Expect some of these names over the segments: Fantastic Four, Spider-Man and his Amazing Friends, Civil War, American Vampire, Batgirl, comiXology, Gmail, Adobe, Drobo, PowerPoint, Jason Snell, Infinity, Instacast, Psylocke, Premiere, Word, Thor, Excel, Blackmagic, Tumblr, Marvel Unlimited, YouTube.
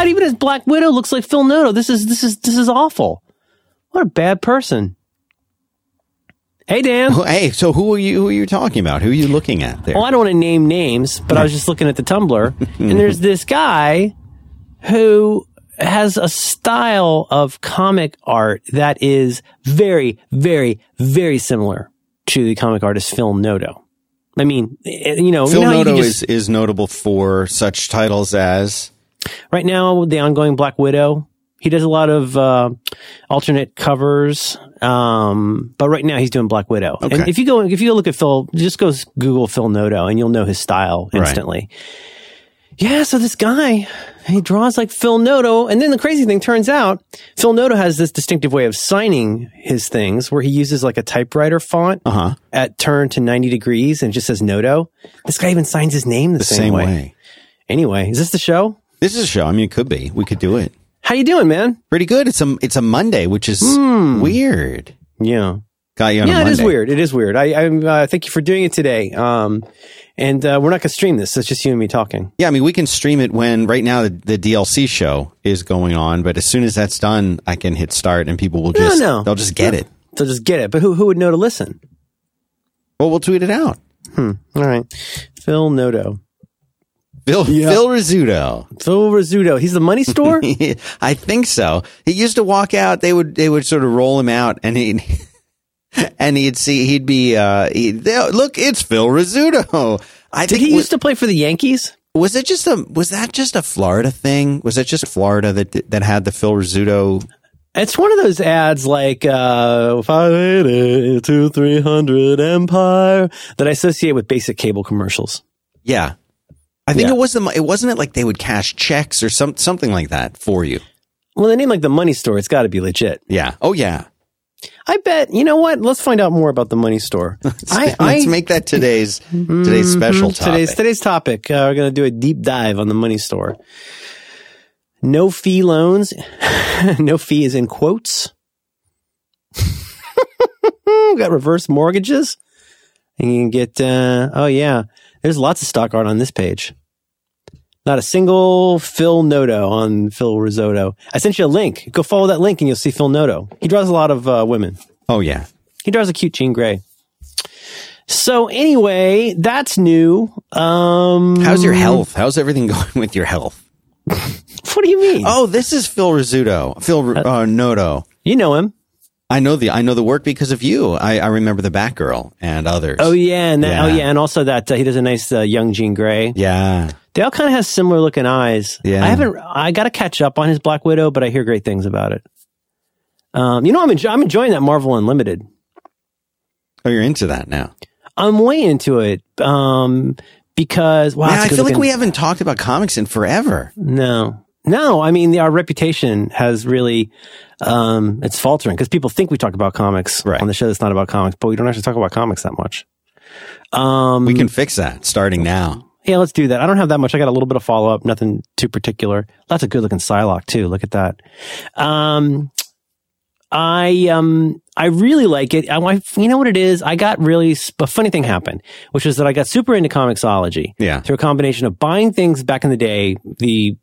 Not even as Black Widow looks like Phil Noto. This is awful. What a bad person. Hey, Dan. Hey, so who are you talking about? Who are you looking at there? Oh, I don't want to name names, but I was just looking at the Tumblr, and there's this guy who has a style of comic art that is very, very, very similar to the comic artist Phil Noto. I mean, you know, Phil Noto is notable for such titles as right now the ongoing Black Widow. He does a lot of alternate covers, but right now he's doing Black Widow. Okay. And if you go look at Phil, just go Google Phil Noto, and you'll know his style instantly. Right. Yeah, so this guy, he draws like Phil Noto, and then the crazy thing turns out, Phil Noto has this distinctive way of signing his things, where he uses like a typewriter font at turn to 90 degrees, and it just says Noto. This guy even signs his name the same way. Anyway, is this the show? This is a show. I mean, it could be. We could do it. How you doing, man? Pretty good. It's a Monday, which is weird. Yeah. Got you on a Monday. Yeah, it is weird. I thank you for doing it today. And we're not going to stream this. So it's just you and me talking. Yeah, I mean, we can stream it when right now the DLC show is going on. But as soon as that's done, I can hit start and people will just, they'll just get it. They'll just get it. But who would know to listen? Well, we'll tweet it out. All right. Phil Noto. Phil Rizzuto. Phil Rizzuto. He's the Money Store? I think so. He used to walk out. They would sort of roll him out, and he'd be, look, it's Phil Rizzuto. Did he used to play for the Yankees? Was that just a Florida thing? Was it just Florida that had the Phil Rizzuto? It's one of those ads like 580 to 300 Empire that I associate with basic cable commercials. Yeah. I think it was wasn't it like they would cash checks or something like that for you? Well, the name like the Money Store, it's got to be legit. Yeah. Oh, yeah. I bet. You know what? Let's find out more about the Money Store. Let's make that today's special topic. Today's topic. We're going to do a deep dive on the Money Store. No fee loans. No fee is in quotes. Got reverse mortgages. And you can get, there's lots of stock art on this page. Not a single Phil Noto on Phil Rizzuto. I sent you a link. Go follow that link and you'll see Phil Noto. He draws a lot of women. Oh, yeah. He draws a cute Jean Grey. So anyway, that's new. How's your health? How's everything going with your health? What do you mean? Oh, this is Phil Rizzuto. Phil Noto. You know him. I know the work because of you. I remember the Batgirl and others. Oh yeah, and also that he does a nice young Jean Grey. Yeah, they all kind of have similar looking eyes. Yeah, I got to catch up on his Black Widow, but I hear great things about it. I'm enjoying that Marvel Unlimited. Oh, you're into that now. I'm way into it. Because I feel like we haven't talked about comics in forever. No, I mean, our reputation has really, it's faltering because people think we talk about comics on the show that's not about comics, but we don't actually talk about comics that much. We can fix that starting now. Yeah, let's do that. I don't have that much. I got a little bit of follow-up, nothing too particular. Lots of good-looking Psylocke, too. Look at that. I really like it. You know what it is? A funny thing happened, which is that I got super into comiXology. Yeah. Through a combination of buying things back in the day,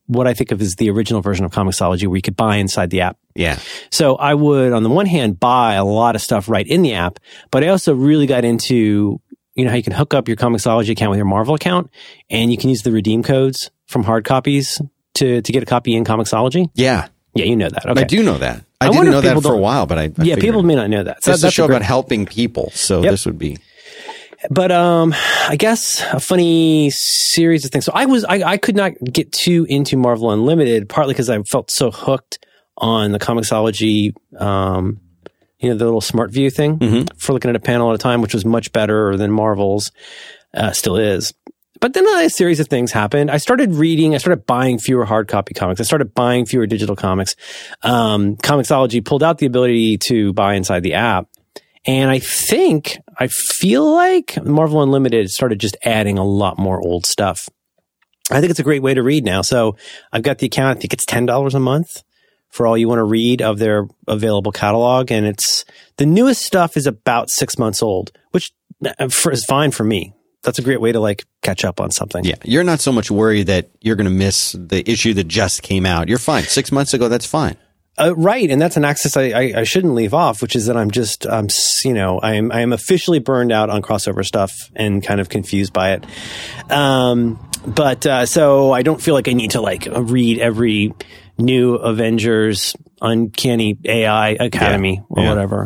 what I think of as the original version of comiXology where you could buy inside the app. Yeah. So I would, on the one hand, buy a lot of stuff right in the app, but I also really got into, you know, how you can hook up your comiXology account with your Marvel account and you can use the redeem codes from hard copies to get a copy in comiXology. Yeah. Yeah, you know that. Okay. I do know that. I didn't know that for a while, but I people may not know that. So that's a show about helping people, so this would be. But I guess a funny series of things. So I could not get too into Marvel Unlimited, partly because I felt so hooked on the comiXology, the little smart view thing for looking at a panel at a time, which was much better than Marvel's, still is. But then a series of things happened. I started buying fewer hard copy comics. I started buying fewer digital comics. comiXology pulled out the ability to buy inside the app. And I feel like Marvel Unlimited started just adding a lot more old stuff. I think it's a great way to read now. So I've got the account. I think it's $10 a month for all you want to read of their available catalog. And the newest stuff is about 6 months old, which is fine for me. that's a great way to like catch up on something. Yeah. You're not so much worried that you're going to miss the issue that just came out. You're fine. 6 months ago, that's fine. Right. And that's an axis I shouldn't leave off, which is that I'm officially burned out on crossover stuff and kind of confused by it. So I don't feel like I need to like read every new Avengers Uncanny AI Academy or whatever.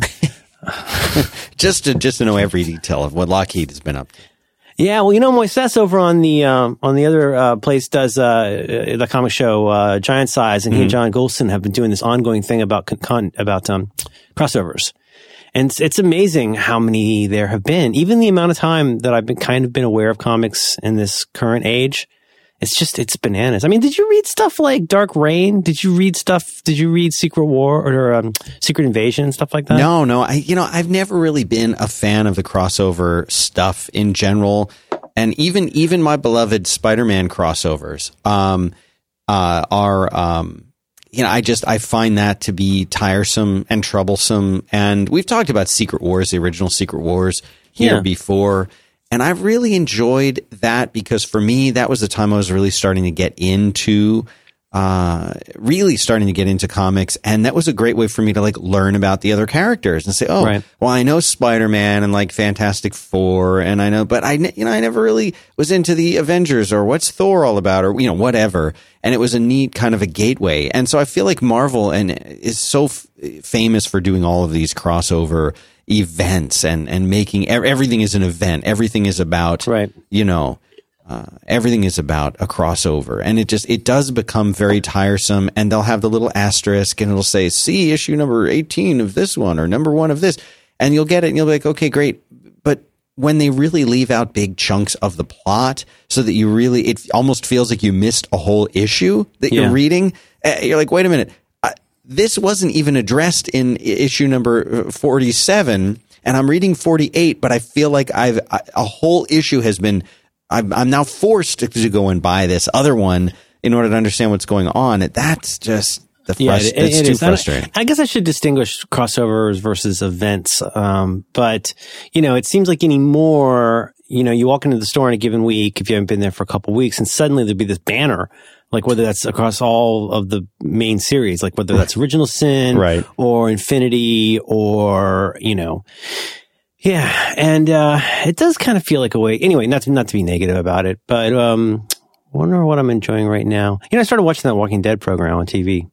just to know every detail of what Lockheed has been up to. Yeah, well, Moises over on the other place does the comic show Giant Size, and he and John Goldston have been doing this ongoing thing about crossovers, and it's amazing how many there have been. Even the amount of time that I've been kind of been aware of comics in this current age, it's bananas. I mean, did you read stuff like Dark Reign? Did you read Secret War or Secret Invasion and stuff like that? No. I've never really been a fan of the crossover stuff in general. And even my beloved Spider-Man crossovers, I find that to be tiresome and troublesome. And we've talked about Secret Wars, the original Secret Wars here before. And I really enjoyed that because for me, that was the time I was really starting to get into, comics. And that was a great way for me to like learn about the other characters and say, oh, right. Well, I know Spider-Man and like Fantastic Four. And I know, but I never really was into the Avengers or what's Thor all about or, whatever. And it was a neat kind of a gateway. And so I feel like Marvel is so famous for doing all of these crossover events and making everything is an event. Everything is about, everything is about a crossover, and it does become very tiresome, and they'll have the little asterisk and it'll say, see issue number 18 of this one or number 1 of this, and you'll get it and you'll be like, okay, great. But when they really leave out big chunks of the plot so that it almost feels like you missed a whole issue that you're reading, you're like, wait a minute. This wasn't even addressed in issue number 47, and I'm reading 48, but I feel like a whole issue has been, I'm now forced to go and buy this other one in order to understand what's going on. That's just frustrating. I guess I should distinguish crossovers versus events, but, it seems like anymore, you walk into the store in a given week, if you haven't been there for a couple weeks, and suddenly there'd be this banner. Like whether that's across all of the main series, like whether that's Original Sin or Infinity or, And, it does kind of feel like a way, anyway, not to be negative about it, but, wonder what I'm enjoying right now. I started watching that Walking Dead program on TV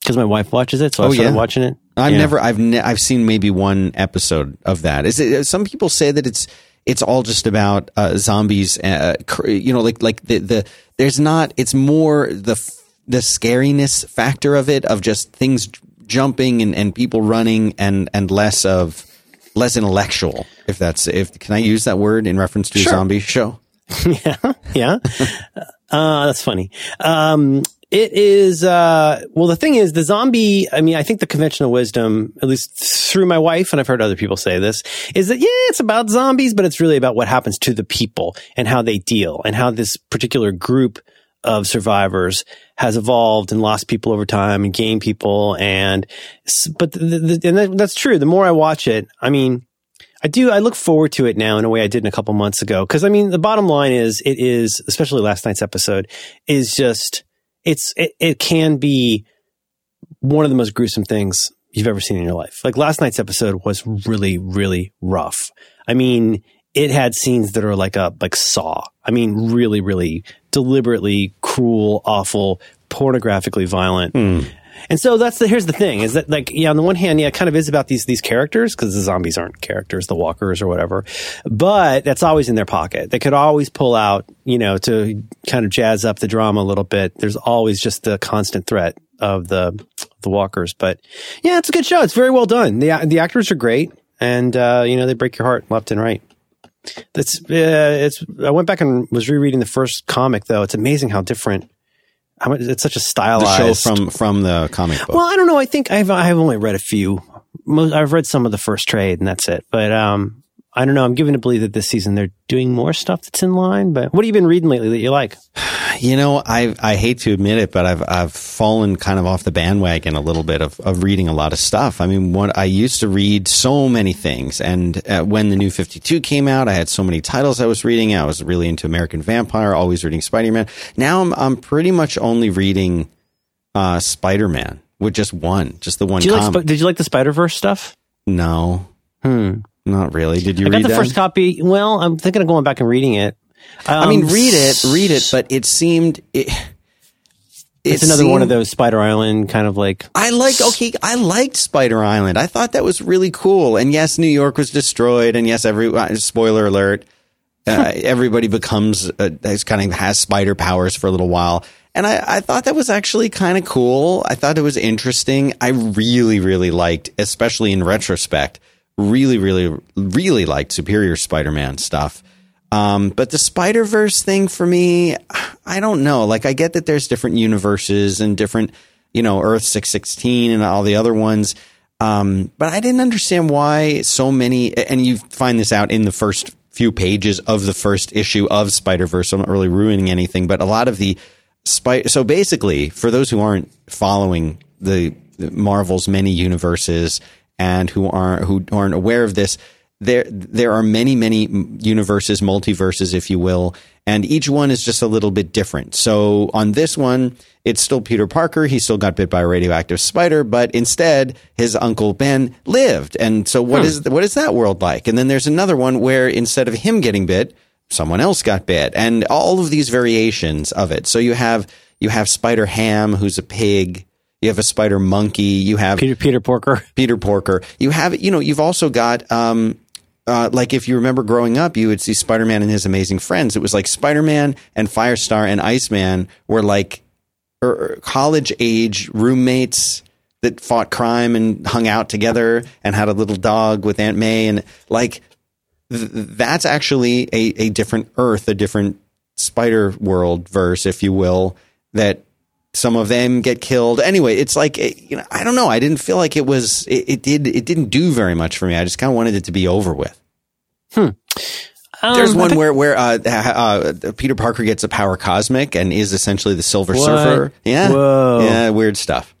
because my wife watches it. So I started watching it. I've seen maybe one episode of that. Some people say that it's all just about zombies, it's more the scariness factor of it, of just things jumping and people running and less intellectual. Can I use that word in reference to a zombie show? Yeah. That's funny. It is, well, the thing is, the zombie, I think the conventional wisdom, at least through my wife, and I've heard other people say this, is that, it's about zombies, but it's really about what happens to the people and how they deal and how this particular group of survivors has evolved and lost people over time and gained people. But that's true. The more I watch it, I look forward to it now in a way I didn't a couple months ago. Cause the bottom line is, it is, especially last night's episode, is just, It can be one of the most gruesome things you've ever seen in your life. Like last night's episode was really, really rough. It had scenes that are like Saw. Really, really deliberately cruel, awful, pornographically violent. And so here's the thing is that on the one hand, it kind of is about these characters because the zombies aren't characters, the walkers or whatever, but that's always in their pocket. They could always pull out, to kind of jazz up the drama a little bit. There's always just the constant threat of the walkers, but it's a good show. It's very well done. The actors are great and, they break your heart left and right. I went back and was rereading the first comic though. It's amazing how different. It's such a stylized show from the comic book. Well, I don't know. I think I've only read a few. I've read some of the first trade, and that's it. But I don't know. I'm given to believe that this season they're doing more stuff that's in line. But what have you been reading lately that you like? You know, I hate to admit it, but I've fallen kind of off the bandwagon a little bit of reading a lot of stuff. I mean, I used to read so many things, and when the New 52 came out, I had so many titles I was reading. I was really into American Vampire, always reading Spider-Man. Now I'm pretty much only reading Spider-Man with just the one. Did you like the Spider-Verse stuff? No, not really. Did you? I got read the first copy. Well, I'm thinking of going back and reading it. I mean, read it, but it seemed... It's another one of those Spider Island kind of like... I liked Spider Island. I thought that was really cool. And yes, New York was destroyed. And yes, spoiler alert, everybody becomes, kind of has spider powers for a little while. And I thought that was actually kind of cool. I thought it was interesting. I really, really liked, especially in retrospect, really, really, really liked Superior Spider-Man stuff. But the Spider-Verse thing for me, I don't know. Like, I get that there's different universes and different, Earth 616 and all the other ones. But I didn't understand why so many, and you find this out in the first few pages of the first issue of Spider-Verse. So I'm not really ruining anything, but a lot of the so basically, for those who aren't following the Marvel's many universes and who aren't aware of this, There are many, many universes, multiverses, if you will, and each one is just a little bit different. So on this one, it's still Peter Parker. He still got bit by a radioactive spider, but instead his Uncle Ben lived. And so what is that world like? And then there's another one where instead of him getting bit, someone else got bit, and all of these variations of it. So you have Spider-Ham, who's a pig. You have a spider monkey. You have Peter Porker. You have, you've also got, like, if you remember growing up, you would see Spider-Man and His Amazing Friends. It was like Spider-Man and Firestar and Iceman were like college-age roommates that fought crime and hung out together and had a little dog with Aunt May. And, like, that's actually a different Earth, a different Spider-World verse, if you will, that some of them get killed. Anyway, it's like, I don't know. I didn't feel like it didn't do very much for me. I just kind of wanted it to be over with. There's one where Peter Parker gets a power cosmic and is essentially the Silver Surfer. Yeah. Whoa. Yeah. Weird stuff.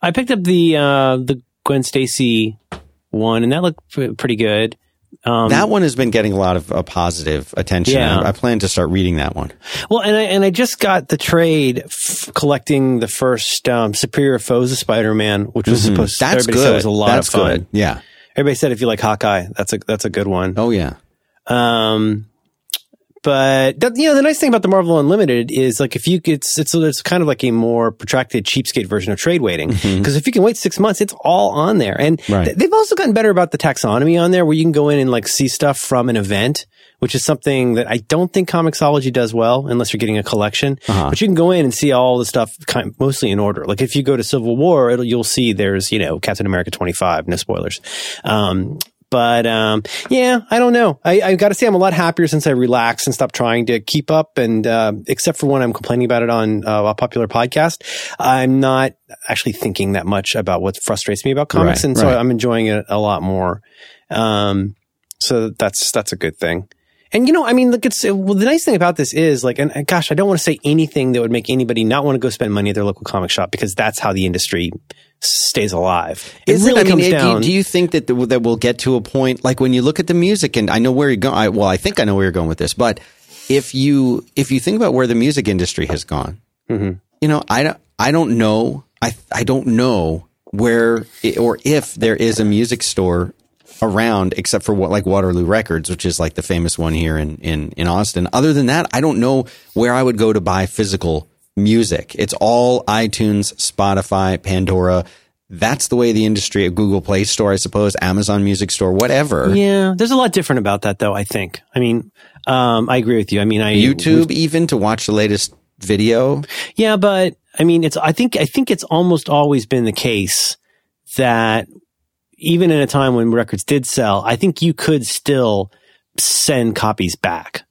I picked up the Gwen Stacy one, and that looked pretty good. That one has been getting a lot of positive attention. Yeah. I plan to start reading that one. Well, and I just got the trade collecting the first Superior Foes of Spider-Man, which was supposed to... Everybody said it was a lot of fun. Good. Yeah. Everybody said if you like Hawkeye, that's a good one. Oh, yeah. But, the nice thing about the Marvel Unlimited is, like, if you... It's kind of like a more protracted cheapskate version of trade waiting. Because if you can wait 6 months, it's all on there. And they've also gotten better about the taxonomy on there, where you can go in and, like, see stuff from an event, which is something that I don't think comiXology does well, unless you're getting a collection. But you can go in and see all the stuff mostly in order. Like, if you go to Civil War, you'll see there's, Captain America 25, no spoilers. But yeah, I don't know. I got to say I'm a lot happier since I relaxed and stopped trying to keep up. And except for when I'm complaining about it on a popular podcast, I'm not actually thinking that much about what frustrates me about comics. So I'm enjoying it a lot more. So that's a good thing. And, I mean, look, the nice thing about this is, like, and gosh, I don't want to say anything that would make anybody not want to go spend money at their local comic shop, because that's how the industry stays alive. It really comes down. Do you think that we'll get to a point, like, when you look at the music, and I know where you're going, I think I know where you're going with this, but if you think about where the music industry has gone, I don't know where or if there is a music store around, except for what, like Waterloo Records, which is like the famous one here in Austin. Other than that, I don't know where I would go to buy physical music. It's all iTunes, Spotify, Pandora. That's the way the industry, at Google Play Store, I suppose, Amazon Music Store, whatever. Yeah, there's a lot different about that, though, I think. I mean, I agree with you. I mean, YouTube even, to watch the latest video. Yeah, but I mean, I think it's almost always been the case that, even in a time when records did sell, I think you could still send copies back.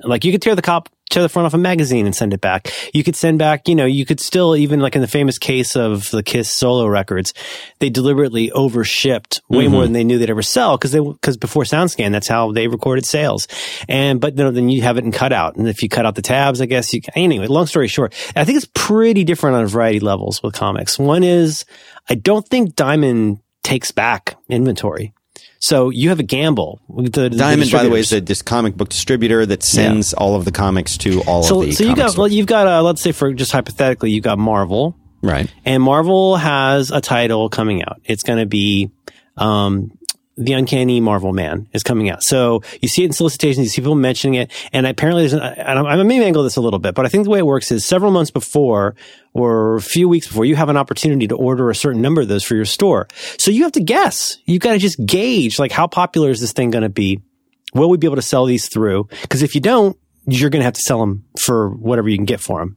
Like, you could tear the to the front of a magazine and send it back. You could send back, you know, you could still, even like in the famous case of the Kiss solo records, they deliberately overshipped way more than they knew they'd ever sell, because before SoundScan, that's how they recorded sales. And, but you know, then you have it in cutout. And if you cut out the tabs, I guess you can. Anyway, long story short, I think it's pretty different on a variety of levels with comics. One is, I don't think Diamond takes back inventory. So you have a gamble. Diamond, by the way, is this comic book distributor that sends all of the comics to all of the So you got, let's say for just hypothetically, you've got Marvel. Right. And Marvel has a title coming out. It's going to be The Uncanny Marvel Man is coming out. So you see it in solicitations, you see people mentioning it. And apparently there's I may angle this a little bit, but I think the way it works is several months before or a few weeks before, you have an opportunity to order a certain number of those for your store. So you have to guess. You've got to just gauge, like, how popular is this thing going to be? Will we be able to sell these through? Because if you don't, you're going to have to sell them for whatever you can get for them.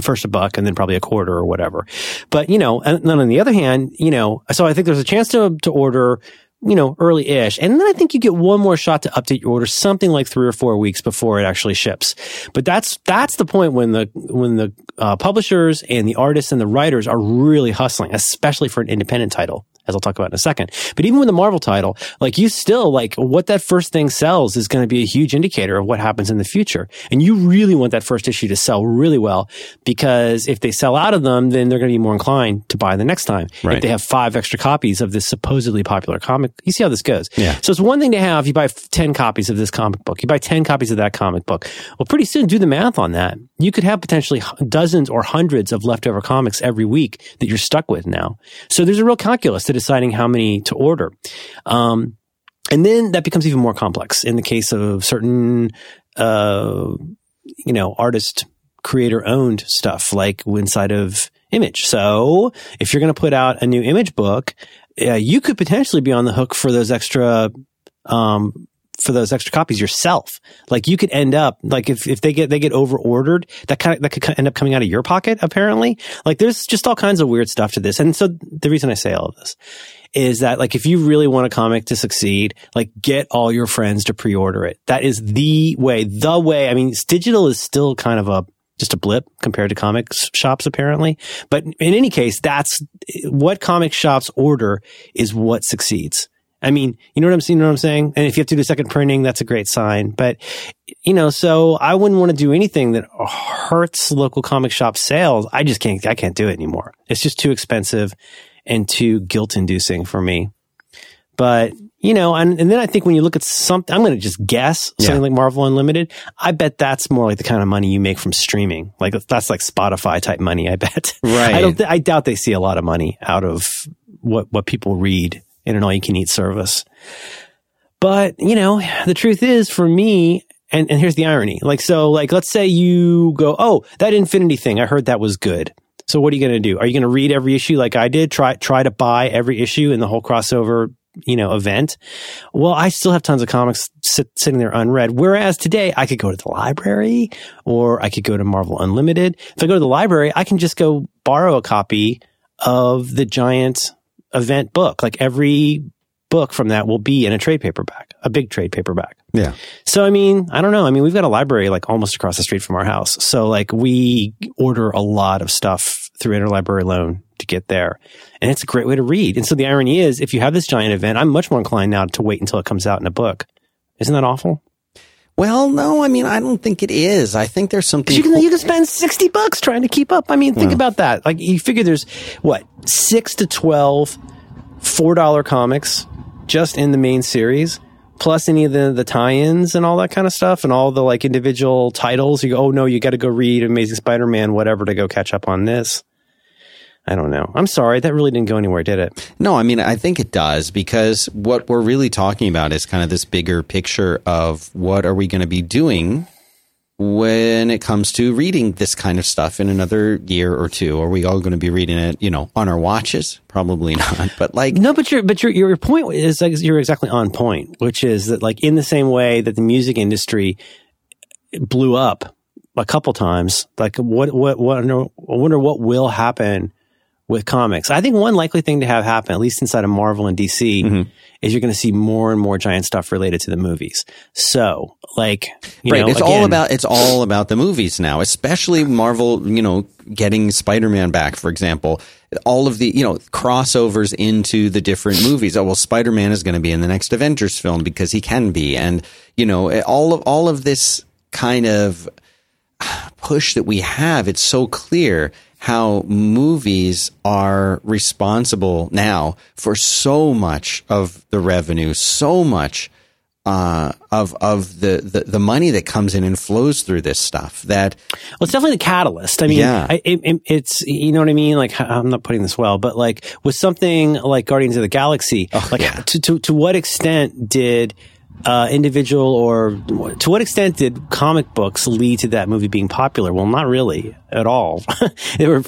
First a $1 and then probably a $0.25 or whatever. But, you know, and then on the other hand, you know, so I think there's a chance to order, you know, early-ish. And then I think you get one more shot to update your order, something like 3 or 4 weeks before it actually ships. But that's the point when the publishers and the artists and the writers are really hustling, especially for an independent title, as I'll talk about in a second. But even with the Marvel title, like, you still, like, what that first thing sells is going to be a huge indicator of what happens in the future. And you really want that first issue to sell really well, because if they sell out of them, then they're going to be more inclined to buy the next time. Right. If they have 5 extra copies of this supposedly popular comic, you see how this goes. Yeah. So it's one thing to have, you buy 10 copies of this comic book, you buy 10 copies of that comic book. Well, pretty soon, do the math on that. You could have potentially dozens or hundreds of leftover comics every week that you're stuck with now. So there's a real calculus to deciding how many to order. And then that becomes even more complex in the case of certain, artist creator owned stuff like inside of Image. So if you're going to put out a new Image book, you could potentially be on the hook for those extra copies yourself. Like, you could end up, like, if they get over ordered, that could end up coming out of your pocket, apparently. Like, there's just all kinds of weird stuff to this. And so the reason I say all of this is that, like, if you really want a comic to succeed, like, get all your friends to pre-order it. That is the way. I mean, digital is still kind of just a blip compared to comic shops, apparently. But in any case, that's what comic shops order is what succeeds. I mean, you know what I'm saying? And if you have to do second printing, that's a great sign. But, you know, so I wouldn't want to do anything that hurts local comic shop sales. I can't do it anymore. It's just too expensive and too guilt-inducing for me. But, you know, and then I think when you look at something, I'm going to just guess something like Marvel Unlimited. I bet that's more like the kind of money you make from streaming. Like, that's like Spotify type money, I bet. Right. I doubt they see a lot of money out of what people read in an all you can eat service. But, you know, the truth is, for me, and here's the irony. Like, so, like, let's say you go, oh, that Infinity thing, I heard that was good. So what are you going to do? Are you going to read every issue like I did? Try to buy every issue in the whole crossover, you know, event? Well, I still have tons of comics sitting there unread. Whereas today I could go to the library, or I could go to Marvel Unlimited. If I go to the library, I can just go borrow a copy of the giant event book. Like, every book from that will be in a trade paperback, a big trade paperback. Yeah. So, I mean, I don't know. I mean, we've got a library like almost across the street from our house. So, like, we order a lot of stuff through interlibrary loan to get there. And it's a great way to read. And so the irony is, if you have this giant event, I'm much more inclined now to wait until it comes out in a book. Isn't that awful? Well, no, I mean, I don't think it is. I think there's something... You can spend $60 trying to keep up. I mean, think about that. Like, you figure there's, 6 to 12 $4 comics just in the main series, plus any of the tie-ins and all that kind of stuff, and all the, like, individual titles. You go, oh, no, you got to go read Amazing Spider-Man, whatever, to go catch up on this. I don't know. I'm sorry. That really didn't go anywhere, did it? No, I mean, I think it does, because what we're really talking about is kind of this bigger picture of what are we going to be doing when it comes to reading this kind of stuff in another year or two. Are we all going to be reading it, you know, on our watches? Probably not. But like, no, but your point is, like, you're exactly on point, which is that, like, in the same way that the music industry blew up a couple times, like, I wonder what will happen with comics. I think one likely thing to have happen, at least inside of Marvel and DC, is you're going to see more and more giant stuff related to the movies. So, like, you know, it's all about the movies now, especially Marvel, you know, getting Spider-Man back, for example. All of the, you know, crossovers into the different movies. Oh, well, Spider-Man is going to be in the next Avengers film because he can be. And, you know, all of this kind of push that we have, it's so clear how movies are responsible now for so much of the revenue, so much of the money that comes in and flows through this stuff. That well, it's definitely the catalyst. I mean, yeah. It's you know what I mean. Like, I'm not putting this well, but like with something like Guardians of the Galaxy, to what extent did to what extent did comic books lead to that movie being popular? Well, not really at all. They were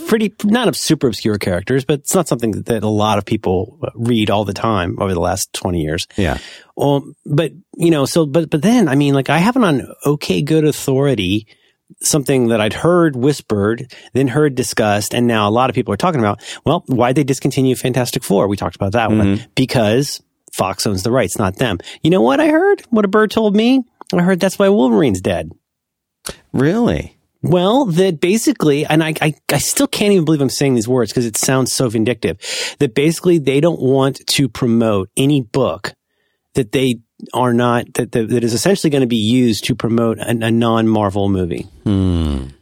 not super obscure characters, but it's not something that a lot of people read all the time over the last 20 years. Yeah. But then, I mean, like I have it on okay good authority, something that I'd heard whispered, then heard discussed, and now a lot of people are talking about, well, why'd they discontinue Fantastic Four? We talked about that one. Because Fox owns the rights, not them. You know what I heard? What a bird told me? I heard that's why Wolverine's dead. Really? Well, that basically, and I still can't even believe I'm saying these words because it sounds so vindictive, that basically they don't want to promote any book that they are not, that is essentially going to be used to promote a non-Marvel movie.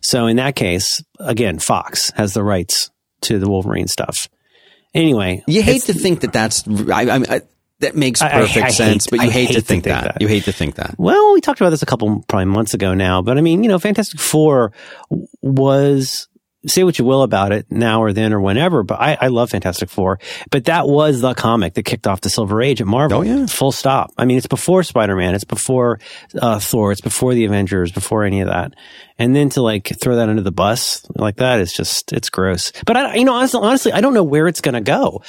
So in that case, again, Fox has the rights to the Wolverine stuff. Anyway. You hate to think that that's... that makes perfect sense, but you hate to think that. You hate to think that. Well, we talked about this a couple probably months ago now, but I mean, you know, Fantastic Four was, say what you will about it now or then or whenever, but I love Fantastic Four, but that was the comic that kicked off the Silver Age at Marvel. Oh, yeah. Full stop. I mean, it's before Spider-Man, it's before Thor, it's before the Avengers, before any of that. And then to like throw that under the bus like that is just, it's gross. But honestly, I don't know where it's going to go.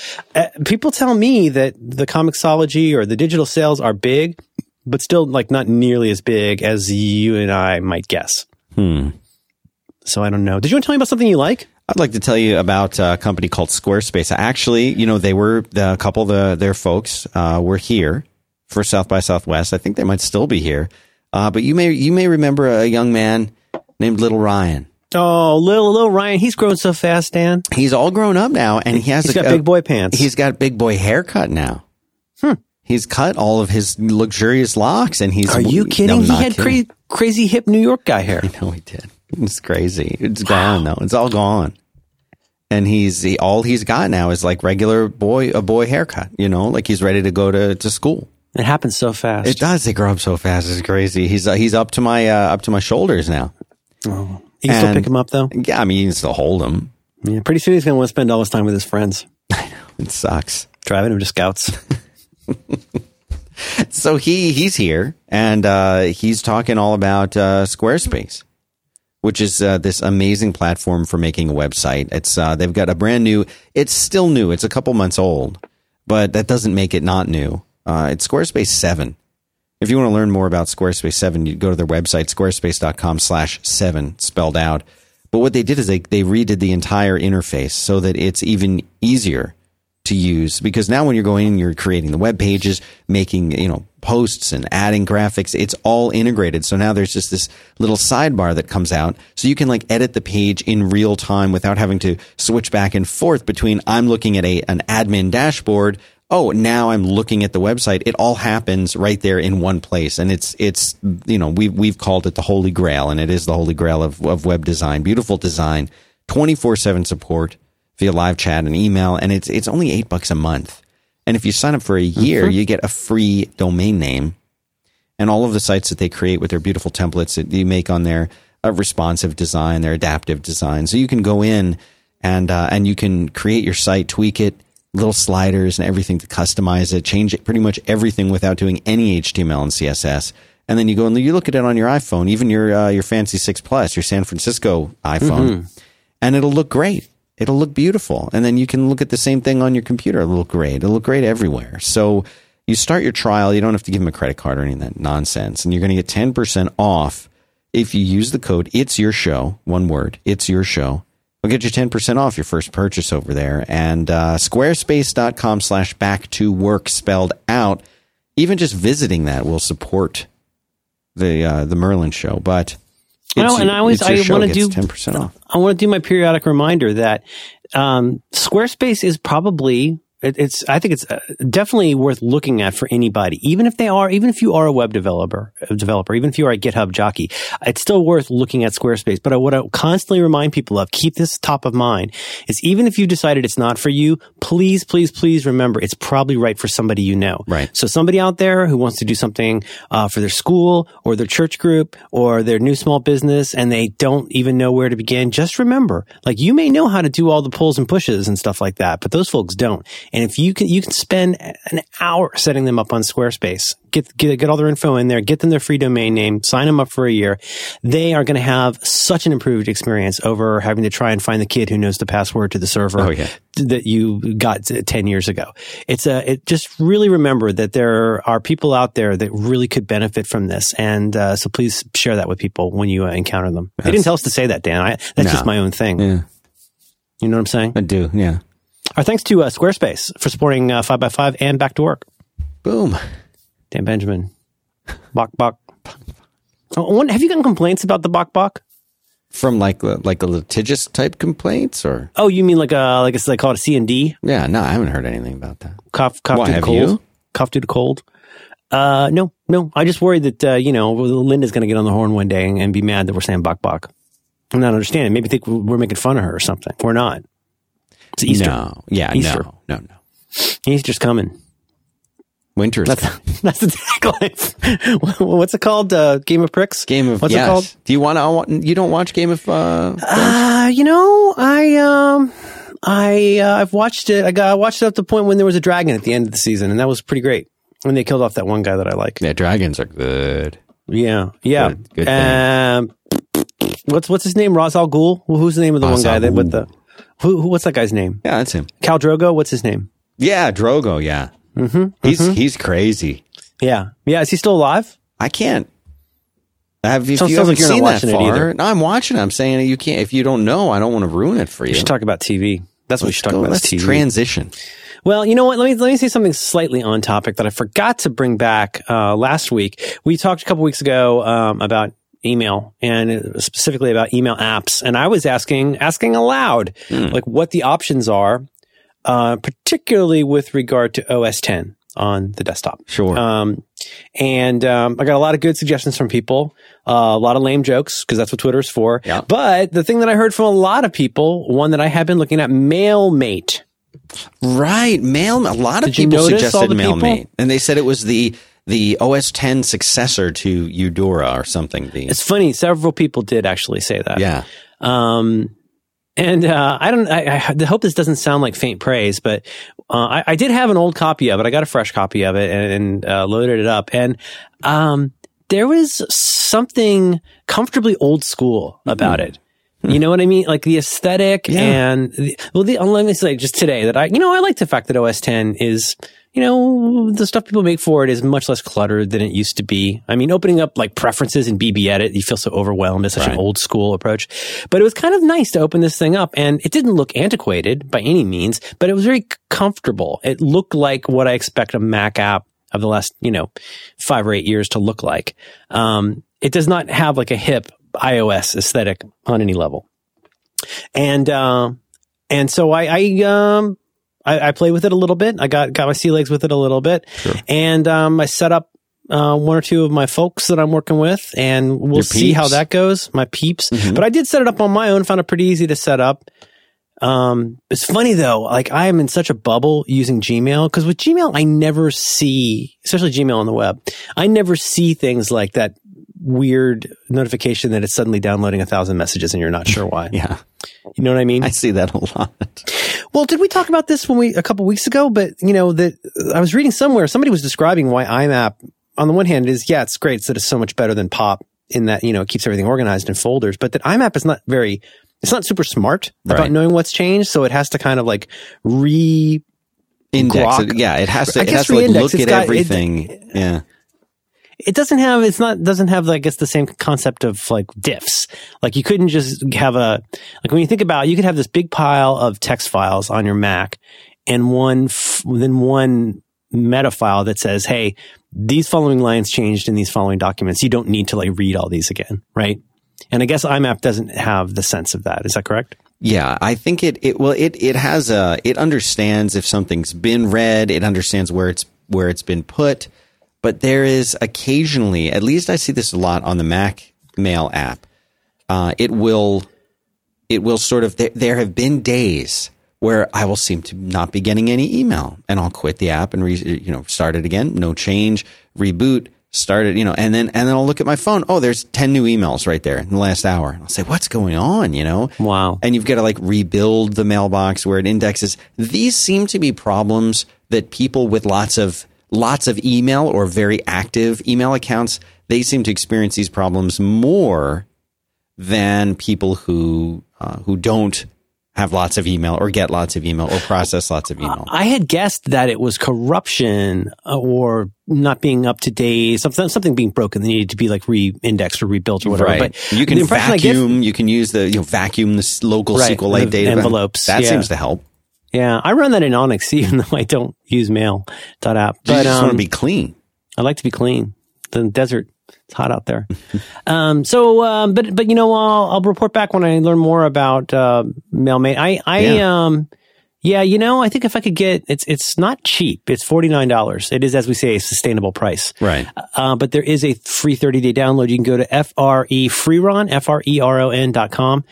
People tell me that the comiXology or the digital sales are big, but still like not nearly as big as you and I might guess. So I don't know. Did you want to tell me about something you like? I'd like to tell you about a company called Squarespace. Actually, you know, they were a couple of their folks were here for South by Southwest. I think they might still be here. But you may remember a young man named Little Ryan. Oh, little Ryan. He's grown so fast, Dan. He's all grown up now, and he has he's got big boy pants. He's got a big boy haircut now. He's cut all of his luxurious locks, and he's... Are you kidding? No, he had crazy hip New York guy hair. I know he did. It's crazy. It's gone though. It's all gone. And all he's got now is like regular boy haircut, you know, like he's ready to go to school. It happens so fast. It does. They grow up so fast. It's crazy. He's up to my shoulders now. Oh, you can still pick him up though? Yeah. I mean, you can still hold him. Yeah. Pretty soon he's going to want to spend all his time with his friends. I know. It sucks. Driving him to Scouts. So he's here and he's talking all about Squarespace, which is this amazing platform for making a website. It's they've got a brand new... It's still new. It's a couple months old, but that doesn't make it not new. It's Squarespace 7. If you want to learn more about Squarespace 7, you go to their website, squarespace.com/7, spelled out. But what they did is they redid the entire interface so that it's even easier to use, because now when you're going in, you're creating the web pages, making, you know, posts and adding graphics. It's all integrated. So now there's just this little sidebar that comes out so you can like edit the page in real time without having to switch back and forth between I'm looking at an admin dashboard. Oh, now I'm looking at the website. It all happens right there in one place. And it's you know, we've called it the Holy Grail, and it is the Holy Grail of web design. Beautiful design, 24/7 support via live chat and email, and it's only $8 a month. And if you sign up for a year, you get a free domain name. And all of the sites that they create with their beautiful templates that you make on their responsive design, their adaptive design. So you can go in and you can create your site, tweak it, little sliders and everything to customize it, change it, pretty much everything without doing any HTML and CSS. And then you go and you look at it on your iPhone, even your fancy 6 Plus, your San Francisco iPhone, and it'll look great. It'll look beautiful. And then you can look at the same thing on your computer. It'll look great. It'll look great everywhere. So you start your trial. You don't have to give them a credit card or any of that nonsense. And you're going to get 10% off if you use the code It's Your Show, one word, It's Your Show, We'll get you 10% off your first purchase over there. And squarespace.com/back-to-work spelled out. Even just visiting that will support the Merlin show. But I want to do my periodic reminder that Squarespace is probably. I think it's definitely worth looking at for anybody, even if you are a web developer, even if you are a GitHub jockey, it's still worth looking at Squarespace. But what I constantly remind people of, keep this top of mind, is even if you decided it's not for you, please, please, please remember it's probably right for somebody you know. Right. So somebody out there who wants to do something for their school or their church group or their new small business and they don't even know where to begin, just remember, like, you may know how to do all the pulls and pushes and stuff like that, but those folks don't. And if you can spend an hour setting them up on Squarespace, get all their info in there, get them their free domain name, sign them up for a year. They are going to have such an improved experience over having to try and find the kid who knows the password to the server that you got 10 years ago. Just really remember that there are people out there that really could benefit from this. And so please share that with people when you encounter them. Yes. They didn't tell us to say that, Dan. That's just my own thing. Yeah. You know what I'm saying? I do, yeah. Our thanks to Squarespace for supporting 5x5 and Back to Work. Boom. Dan Benjamin. Bok Bok. Have you gotten complaints about the Bok Bok? From like a litigious type complaints? Or? Oh, you mean they call it a C&D? Yeah, no, I haven't heard anything about that. Cough due to cold? No. I just worry that, Linda's going to get on the horn one day and be mad that we're saying Bok Bok. I'm not understanding. Maybe think we're making fun of her or something. We're not. It's Easter. No. Yeah, Easter. No. Easter's coming. Winter's coming. That's the tagline. What's it called? Game of Pricks? What's it called? Do you you don't watch Game of I've watched it. I watched it up to the point when there was a dragon at the end of the season, and that was pretty great. When they killed off that one guy that I like. Yeah, dragons are good. Yeah. Good what's his name? Ra's al Ghul? Well, who's the name of the one guy that with the... What's that guy's name? Yeah, that's him. Khal Drogo, what's his name? Yeah, Drogo, yeah. Mm-hmm, he's crazy. Yeah, is he still alive? I can't. If you haven't seen that far. No, I'm watching it. I'm saying you can't. If you don't know, I don't want to ruin it for you. We should talk about TV. That's what we should talk about. Let's TV. Transition. Well, you know what? Let me say something slightly on topic that I forgot to bring back last week. We talked a couple weeks ago about email, and specifically about email apps. And I was asking aloud, like what the options are, particularly with regard to OS X on the desktop. Sure. I got a lot of good suggestions from people, a lot of lame jokes, because that's what Twitter's for. Yeah. But the thing that I heard from a lot of people, one that I have been looking at, MailMate. Right. A lot of people suggested MailMate. And they said it was the OS X successor to Eudora or something. It's funny. Several people did actually say that. Yeah. I hope this doesn't sound like faint praise, but I did have an old copy of it. I got a fresh copy of it and loaded it up. And there was something comfortably old school about it. You know what I mean? Like the aesthetic and let me say just today that I like the fact that OS X is, the stuff people make for it is much less cluttered than it used to be. I mean, opening up like preferences in BB Edit, you feel so overwhelmed. It's such an old school approach, but it was kind of nice to open this thing up, and it didn't look antiquated by any means, but it was very comfortable. It looked like what I expect a Mac app of the last, 5 or 8 years to look like. It does not have like a hip iOS aesthetic on any level, and so I play with it a little bit. I got my sea legs with it a little bit, and I set up one or two of my folks that I'm working with, and we'll see how that goes. My peeps, but I did set it up on my own. Found it pretty easy to set up. It's funny though, like I am in such a bubble using Gmail, because with Gmail I never see, especially Gmail on the web, I never see things like that weird notification that it's suddenly downloading 1,000 messages and you're not sure why. You know what I mean? I see that a lot. Well, did we talk about this a couple weeks ago? But that I was reading somewhere, somebody was describing why IMAP, on the one hand, it's great. It's that it's so much better than POP in that, it keeps everything organized in folders, but that IMAP is not it's not super smart about knowing what's changed. So it has to kind of like re-index it. Yeah. It has to look at everything. It doesn't have, it doesn't have, I guess, the same concept of like diffs. Like you couldn't just have a, like when you think about it, you could have this big pile of text files on your Mac and one meta file that says, hey, these following lines changed in these following documents. You don't need to like read all these again, right? And I guess IMAP doesn't have the sense of that. Is that correct? Yeah, I think it understands if something's been read, it understands where it's been put, but there is occasionally, at least I see this a lot on the Mac Mail app. It will sort of, there have been days where I will seem to not be getting any email, and I'll quit the app and start it again, no change, reboot, start it, and then I'll look at my phone. Oh, there's 10 new emails right there in the last hour. And I'll say, what's going on? Wow. And you've got to like rebuild the mailbox where it indexes. These seem to be problems that people with lots of email or very active email accounts, they seem to experience these problems more than people who don't have lots of email or get lots of email or process lots of email. I had guessed that it was corruption or not being up to date, something being broken that needed to be like re-indexed or rebuilt or whatever. Right. But you can vacuum, you can use the vacuum this local right, SQLite data envelopes. That seems to help. Yeah, I run that in Onyx even though I don't use Mail.app. But I just want to be clean. I like to be clean. The desert. It's hot out there. I'll report back when I learn more about MailMate. I think if I could get, it's not cheap. It's $49. It is, as we say, a sustainable price. Right. But there is a free 30-day download. You can go to freeron.com.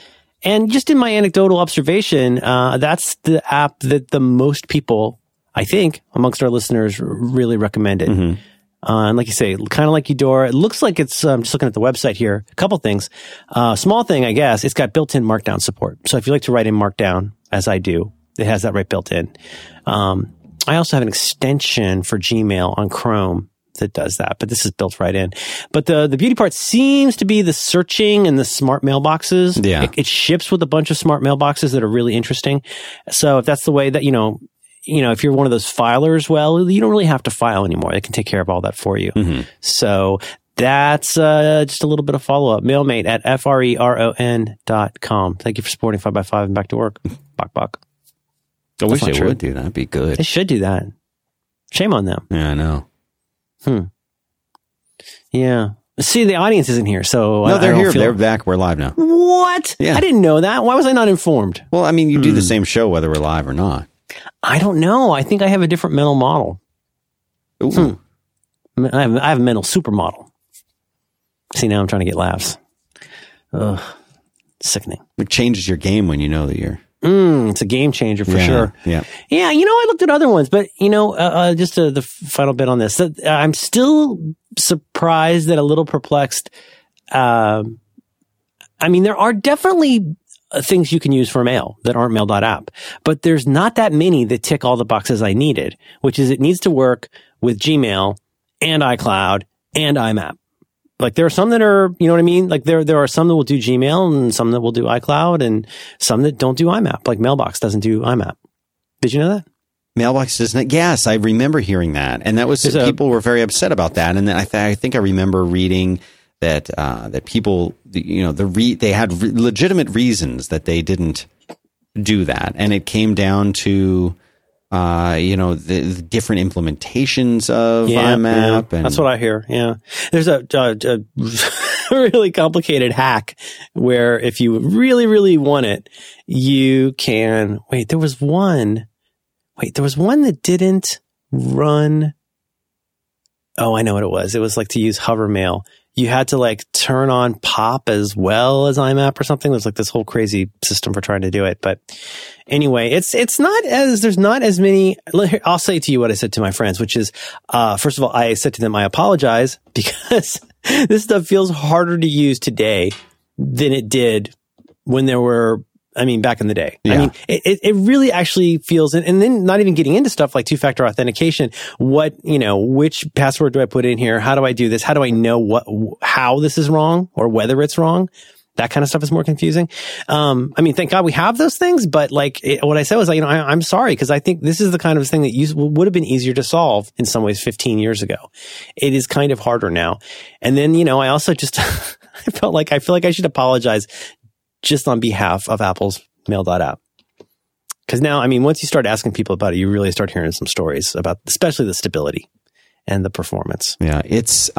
And just in my anecdotal observation, that's the app that the most people, I think, amongst our listeners really recommend it. Mm-hmm. And like you say, kind of like Eudora, it looks like it's, just looking at the website here, a couple things. Small thing, I guess, it's got built-in Markdown support. So if you like to write in Markdown, as I do, it has that right built in. I also have an extension for Gmail on Chrome that does that, but this is built right in. But the beauty part seems to be the searching and the smart mailboxes. Yeah. It ships with a bunch of smart mailboxes that are really interesting. So if that's the way that, if you're one of those filers, well, you don't really have to file anymore. They can take care of all that for you. Mm-hmm. So that's just a little bit of follow-up. MailMate at freron.com. Thank you for supporting 5x5 and Back to Work. Bok, bok. I wish they would do that. That'd be good. They should do that. Shame on them. Yeah, I know. Yeah. See, the audience isn't here, so no, they're here. They're back. We're live now. What? Yeah. I didn't know that. Why was I not informed? Well, I mean, you do the same show whether we're live or not. I don't know. I think I have a different mental model. Ooh. I have a mental supermodel. See, now I'm trying to get laughs. Ugh. Sickening. It changes your game when you know that you're... it's a game changer for sure. Yeah. Yeah, I looked at other ones, but, just the final bit on this. I'm still surprised and a little perplexed. There are definitely... things you can use for mail that aren't mail.app. But there's not that many that tick all the boxes I needed, which is it needs to work with Gmail and iCloud and IMAP. Like there are some that are, you know what I mean? Like there are some that will do Gmail and some that will do iCloud and some that don't do IMAP. Like Mailbox doesn't do IMAP. Did you know that? Mailbox doesn't. Yes, I remember hearing that. And that was, people were very upset about that. And then I think I remember reading that that people, they had legitimate reasons that they didn't do that, and it came down to the different implementations of IMAP. Yeah. And that's what I hear. Yeah, there's a really complicated hack where if you really, really want it, you can. There was one that didn't run. Oh, I know what it was. It was like to use HoverMail. You had to like turn on POP as well as IMAP or something. There's like this whole crazy system for trying to do it. But anyway, there's not as many. I'll say to you what I said to my friends, which is, first of all, I said to them, I apologize because this stuff feels harder to use today than it did when there were, back in the day. Yeah. It really actually feels, and then not even getting into stuff like two-factor authentication. What, which password do I put in here? How do I do this? How do I know how this is wrong or whether it's wrong? that kind of stuff is more confusing. I mean, thank God we have those things, but like what I said was like, you know, I'm sorry, because I think this is the kind of thing that would have been easier to solve in some ways 15 years ago. It is kind of harder now. And then, you know, I also just, I feel like I should apologize just on behalf of Apple's Mail.app. Because now, I mean, once you start asking people about it, you really start hearing some stories about, especially the stability and the performance. Yeah, it's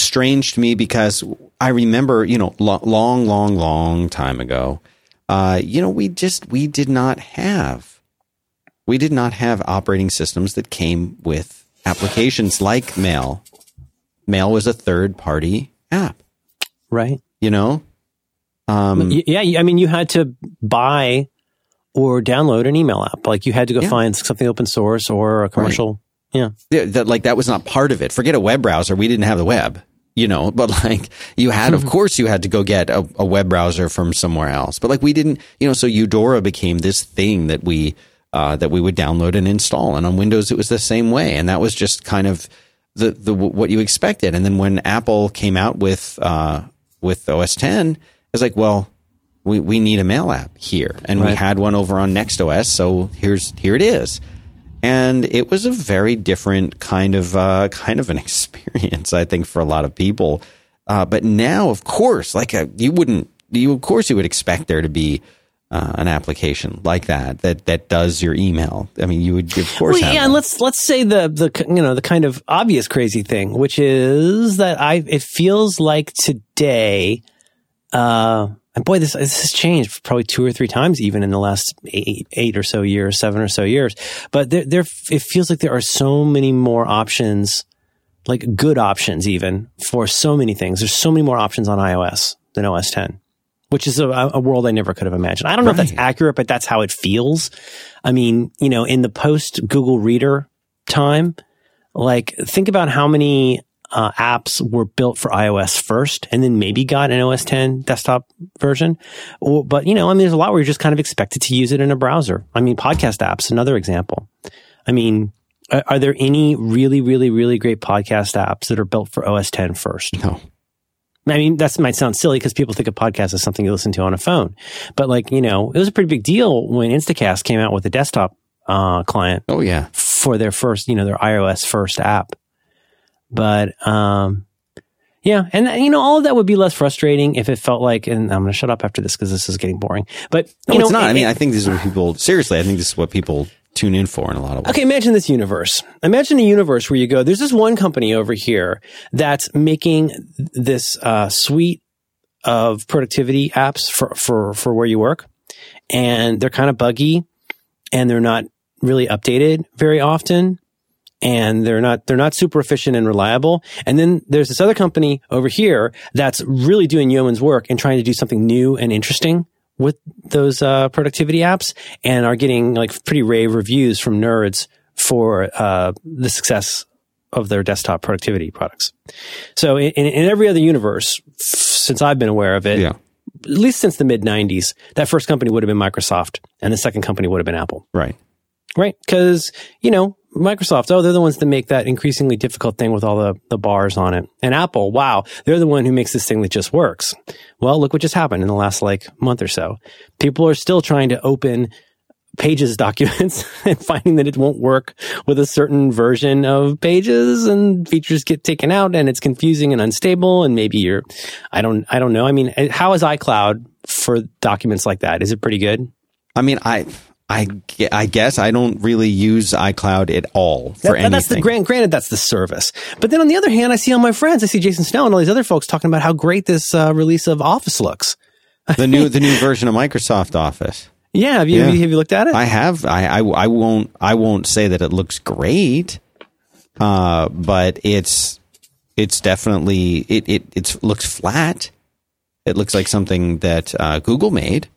strange to me because I remember, you know, long time ago, you know, we did not have operating systems that came with applications like Mail. Mail was a third-party app, right? You know. Yeah, I mean, you had to buy or download an email app. Like, you had to go find something open source or a commercial. Right. Yeah. That was not part of it. Forget a web browser. We didn't have the web, you know, but like you had, of course, you had to go get a web browser from somewhere else. But like we didn't, you know, so Eudora became this thing that we would download and install. And on Windows, it was the same way. And that was just kind of the what you expected. And then when Apple came out with OS X, it's like, well, we need a mail app here. And we had one over on NextOS, so here it is. And it was a very different kind of an experience, I think, for a lot of people. But now, of course, like you would expect there to be an application like that does your email. I mean, you would of course. Well, yeah, and let's say the you know, the kind of obvious crazy thing, which is that it feels like today. And boy, this has changed probably 2 or 3 times even in the last 7 or so years. But there, it feels like there are so many more options, like good options even, for so many things. There's so many more options on iOS than OS X, which is a world I never could have imagined. I don't know if that's accurate, but that's how it feels. I mean, you know, in the post Google Reader time, like think about how many apps were built for iOS first and then maybe got an OS X desktop version. But, you know, I mean, there's a lot where you're just kind of expected to use it in a browser. I mean, podcast apps, another example. I mean, are there any really, really, really great podcast apps that are built for OS X first? No. I mean, that might sound silly because people think of podcasts as something you listen to on a phone. But like, you know, it was a pretty big deal when Instacast came out with a desktop client. Oh, yeah. For their first, you know, their iOS first app. But, yeah, and, you know, all of that would be less frustrating if it felt like, and I'm going to shut up after this because this is getting boring. But, you know, it's not. I mean, I think this is what people, seriously, I think this is what people tune in for in a lot of ways. Okay, imagine this universe. Imagine a universe where you go, there's this one company over here that's making this suite of productivity apps for where you work. And they're kind of buggy and they're not really updated very often. And they're not super efficient and reliable. And then there's this other company over here that's really doing yeoman's work and trying to do something new and interesting with those productivity apps and are getting like pretty rave reviews from nerds for the success of their desktop productivity products. So in every other universe, since I've been aware of it, at least since the mid-90s, that first company would have been Microsoft and the second company would have been Apple. Right? Because, you know, Microsoft, they're the ones that make that increasingly difficult thing with all the bars on it. And Apple, wow, they're the one who makes this thing that just works. Well, look what just happened in the last like month or so. People are still trying to open Pages documents and finding that it won't work with a certain version of Pages and features get taken out and it's confusing and unstable and maybe I don't know. I mean, how is iCloud for documents like that? Is it pretty good? I mean, I guess I don't really use iCloud at all for anything. That's granted, that's the service. But then on the other hand, I see all my friends, I see Jason Snell and all these other folks talking about how great this release of Office looks. The new version of Microsoft Office. Yeah, have you looked at it? I have. I won't say that it looks great, but it's definitely it looks flat. It looks like something that Google made.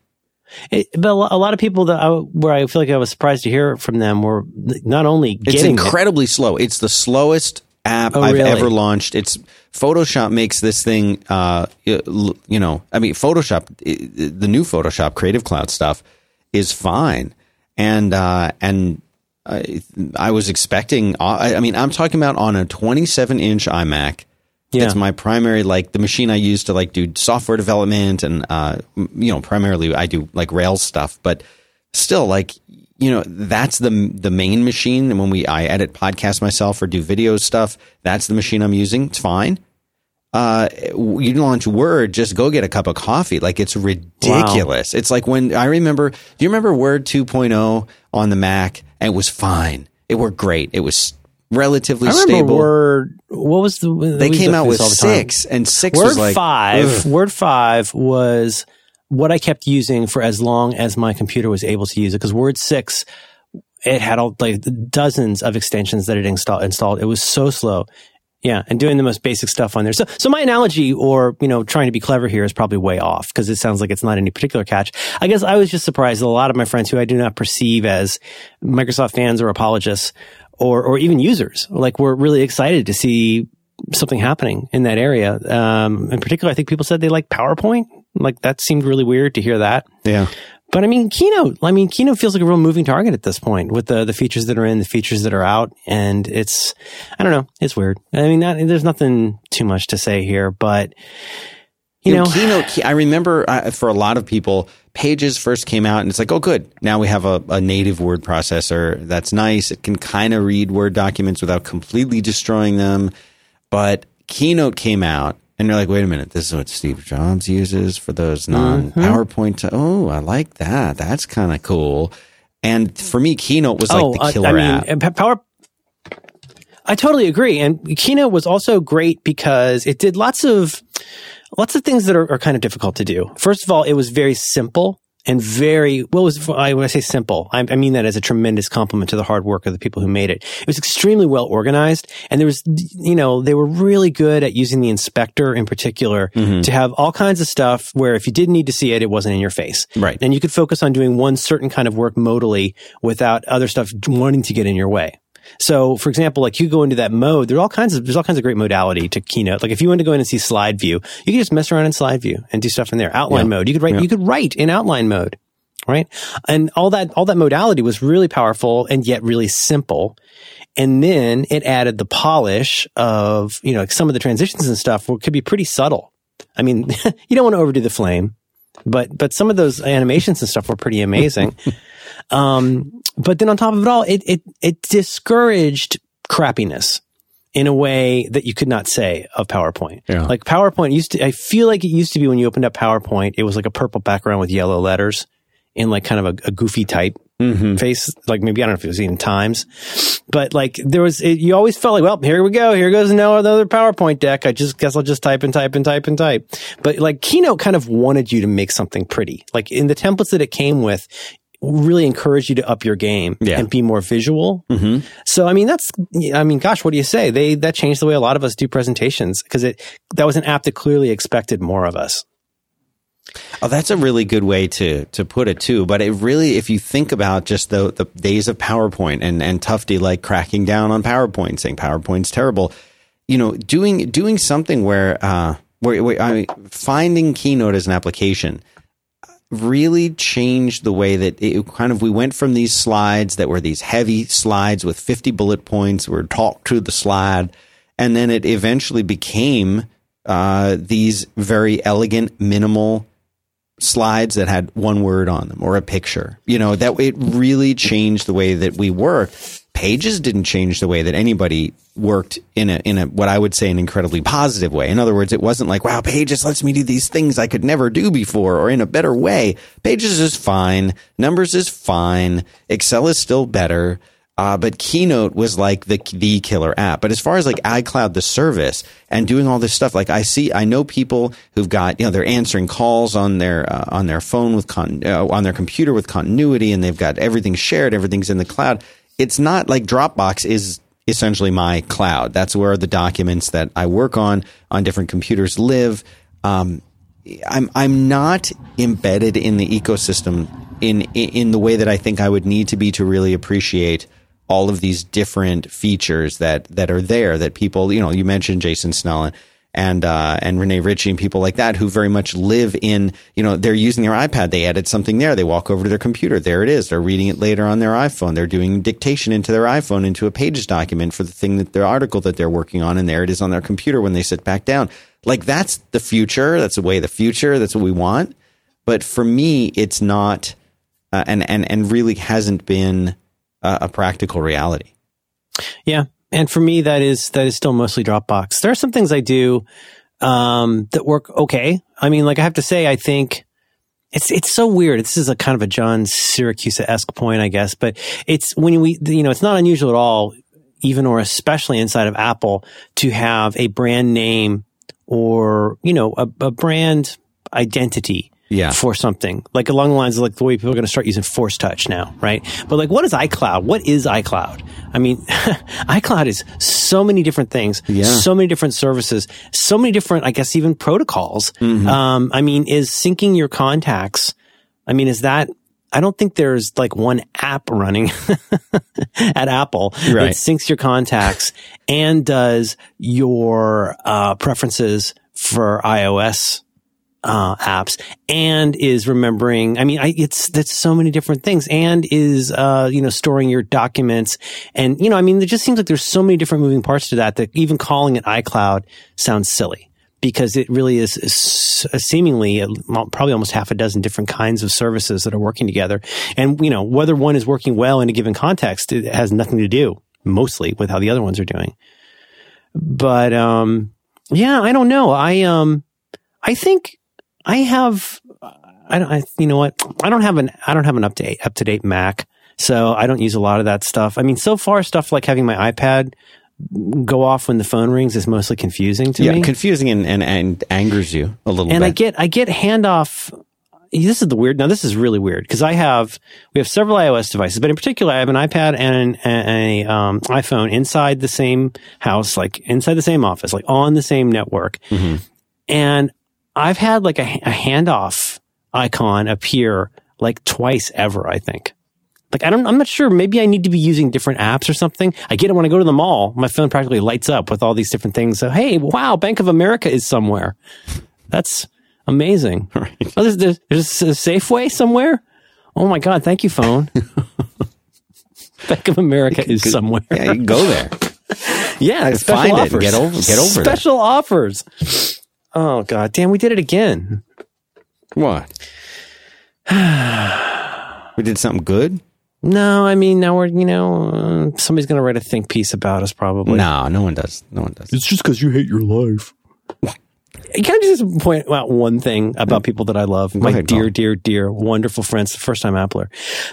But a lot of people where I feel like I was surprised to hear from them were not only getting it's incredibly slow. It's the slowest app I've ever launched. It's Photoshop makes this thing, you know, I mean, Photoshop, the new Photoshop Creative Cloud stuff is fine. And I was expecting, I mean, I'm talking about on a 27-inch iMac Yeah. That's my primary, like, the machine I use to, like, do software development and, you know, primarily I do, like, Rails stuff. But still, like, you know, that's the main machine. And when I edit podcasts myself or do video stuff, that's the machine I'm using. It's fine. You launch Word, just go get a cup of coffee. Like, it's ridiculous. Wow. It's like when I remember, do you remember Word 2.0 on the Mac? And it was fine. It worked great. It was relatively stable. Word, what was the they came out with 6, and 6 Word was like 5. Ugh. Word 5 was what I kept using for as long as my computer was able to use it, because Word 6, it had all, like, dozens of extensions that it installed. It was so slow. Yeah, and doing the most basic stuff on there. So my analogy, or, you know, trying to be clever here, is probably way off, because it sounds like it's not any particular catch. I guess I was just surprised that a lot of my friends who I do not perceive as Microsoft fans or apologists or even users, like, were really excited to see something happening in that area. In particular, I think people said they liked PowerPoint. Like, that seemed really weird to hear that. Yeah. But I mean, Keynote feels like a real moving target at this point, with the features that are in, the features that are out. And it's, I don't know, it's weird. I mean, there's nothing too much to say here, but, you know. Keynote, I remember for a lot of people, Pages first came out and it's like, oh, good. Now we have a native word processor. That's nice. It can kind of read Word documents without completely destroying them. But Keynote came out. And you're like, wait a minute, this is what Steve Jobs uses for those non-PowerPoint. Oh, I like that. That's kind of cool. And for me, Keynote was like the killer app. And I totally agree. And Keynote was also great because it did lots of things that are kind of difficult to do. First of all, it was very simple. And when I say simple, I mean that as a tremendous compliment to the hard work of the people who made it. It was extremely well organized, and there was, you know, they were really good at using the inspector in particular to have all kinds of stuff where if you did need to see it, it wasn't in your face. Right. And you could focus on doing one certain kind of work modally without other stuff wanting to get in your way. So, for example, like, you go into that mode, there's all kinds of great modality to Keynote. Like, if you want to go in and see slide view, you can just mess around in slide view and do stuff in there. Outline mode. You could write in outline mode, right? And all that modality was really powerful and yet really simple. And then it added the polish of, you know, like, some of the transitions and stuff could be pretty subtle. I mean, you don't want to overdo the flame, but some of those animations and stuff were pretty amazing. But then on top of it all, it discouraged crappiness in a way that you could not say of PowerPoint. Yeah. Like, PowerPoint I feel like it used to be when you opened up PowerPoint, it was like a purple background with yellow letters in, like, kind of a goofy type face. Like, maybe, I don't know if it was even Times, but, like, you always felt like, well, here we go. Here goes another PowerPoint deck. I just guess I'll just type and type. But, like, Keynote kind of wanted you to make something pretty. Like, in the templates that it came with, really encourage you to up your game and be more visual. Mm-hmm. So, I mean, gosh, what do you say? That changed the way a lot of us do presentations, because that was an app that clearly expected more of us. Oh, that's a really good way to put it too. But it really, if you think about just the days of PowerPoint and Tufte, like, cracking down on PowerPoint, saying PowerPoint's terrible, you know, doing something where finding Keynote as an application really changed the way that it kind of, we went from these slides that were these heavy slides with 50 bullet points, we're talked to the slide, and then it eventually became these very elegant, minimal slides that had one word on them or a picture. You know, that it really changed the way that we work. Pages didn't change the way that anybody worked in a what I would say an incredibly positive way. In other words, it wasn't like, wow, Pages lets me do these things I could never do before or in a better way. Pages is fine. Numbers is fine. Excel is still better. But Keynote was like the killer app. But as far as, like, iCloud, the service, and doing all this stuff, like, I know people who've got, you know, they're answering calls on their phone with on their computer with continuity, and they've got everything shared, everything's in the cloud. It's not like Dropbox is essentially my cloud. That's where the documents that I work on different computers live. I'm not embedded in the ecosystem in the way that I think I would need to be to really appreciate all of these different features that are there that people, you know, you mentioned Jason Snell and Renee Ritchie and people like that who very much live in, you know, they're using their iPad. They edit something there. They walk over to their computer. There it is. They're reading it later on their iPhone. They're doing dictation into their iPhone, into a Pages document for the thing that their article that they're working on. And there it is on their computer when they sit back down. Like, that's the future. That's the way the future. That's what we want. But for me, it's not, and really hasn't been a practical reality. Yeah. And for me, that is still mostly Dropbox. There are some things I do that work okay. I mean, like, I have to say, I think it's so weird. This is a kind of a John Syracuse-esque point, I guess, but it's when we, you know, it's not unusual at all, even or especially inside of Apple, to have a brand name or, you know, a brand identity. Yeah. For something like along the lines of like the way people are going to start using Force Touch now, right? But like, what is iCloud? What is iCloud? I mean, iCloud is so many different things, so many different services, so many different, I guess, even protocols. Mm-hmm. I mean, is syncing your contacts? I mean, is that? I don't think there's like one app running at Apple that syncs your contacts and does your preferences for iOS. Apps and is remembering. I mean, that's so many different things, and is storing your documents, and you know, I mean, it just seems like there's so many different moving parts to that that even calling it iCloud sounds silly because it really is seemingly probably almost half a dozen different kinds of services that are working together, and you know, whether one is working well in a given context, it has nothing to do mostly with how the other ones are doing. But I don't know. I think. I don't have an up to date Mac, so I don't use a lot of that stuff. I mean, so far, stuff like having my iPad go off when the phone rings is mostly confusing to me. Yeah, confusing and angers you a little bit. And I get handoff. This is really weird because we have several iOS devices, but in particular, I have an iPad and an iPhone inside the same house, like inside the same office, like on the same network, and I've had like a handoff icon appear like twice ever, I think. Like, I'm not sure. Maybe I need to be using different apps or something. I get it when I go to the mall. My phone practically lights up with all these different things. So, hey, wow, Bank of America is somewhere. That's amazing. Right. Oh, there's a Safeway somewhere? Oh my God, thank you, phone. Bank of America is somewhere. Yeah, you can go there. Yeah, find offers. It. Get over special there. Offers. Oh, God damn, we did it again. What? We did something good? No, I mean, now we're, you know, somebody's going to write a think piece about us probably. No, no one does. It's just because you hate your life. Can I just point out one thing about people that I love? Dear, wonderful friends, first-time Appler.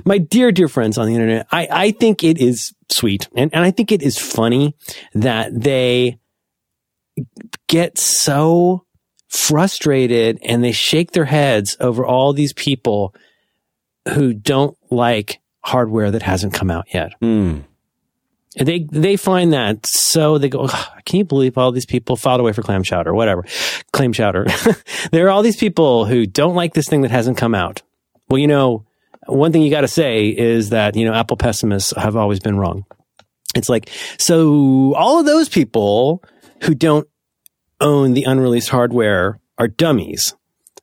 My dear, dear friends on the internet, I think it is sweet, and I think it is funny that they get so frustrated and they shake their heads over all these people who don't like hardware that hasn't come out yet. Mm. They find that, so they go, oh, can you believe all these people filed away for clam chowder, whatever. Clam chowder. There are all these people who don't like this thing that hasn't come out. Well, you know, one thing you got to say is that, you know, Apple pessimists have always been wrong. It's like, so all of those people who don't own the unreleased hardware are dummies.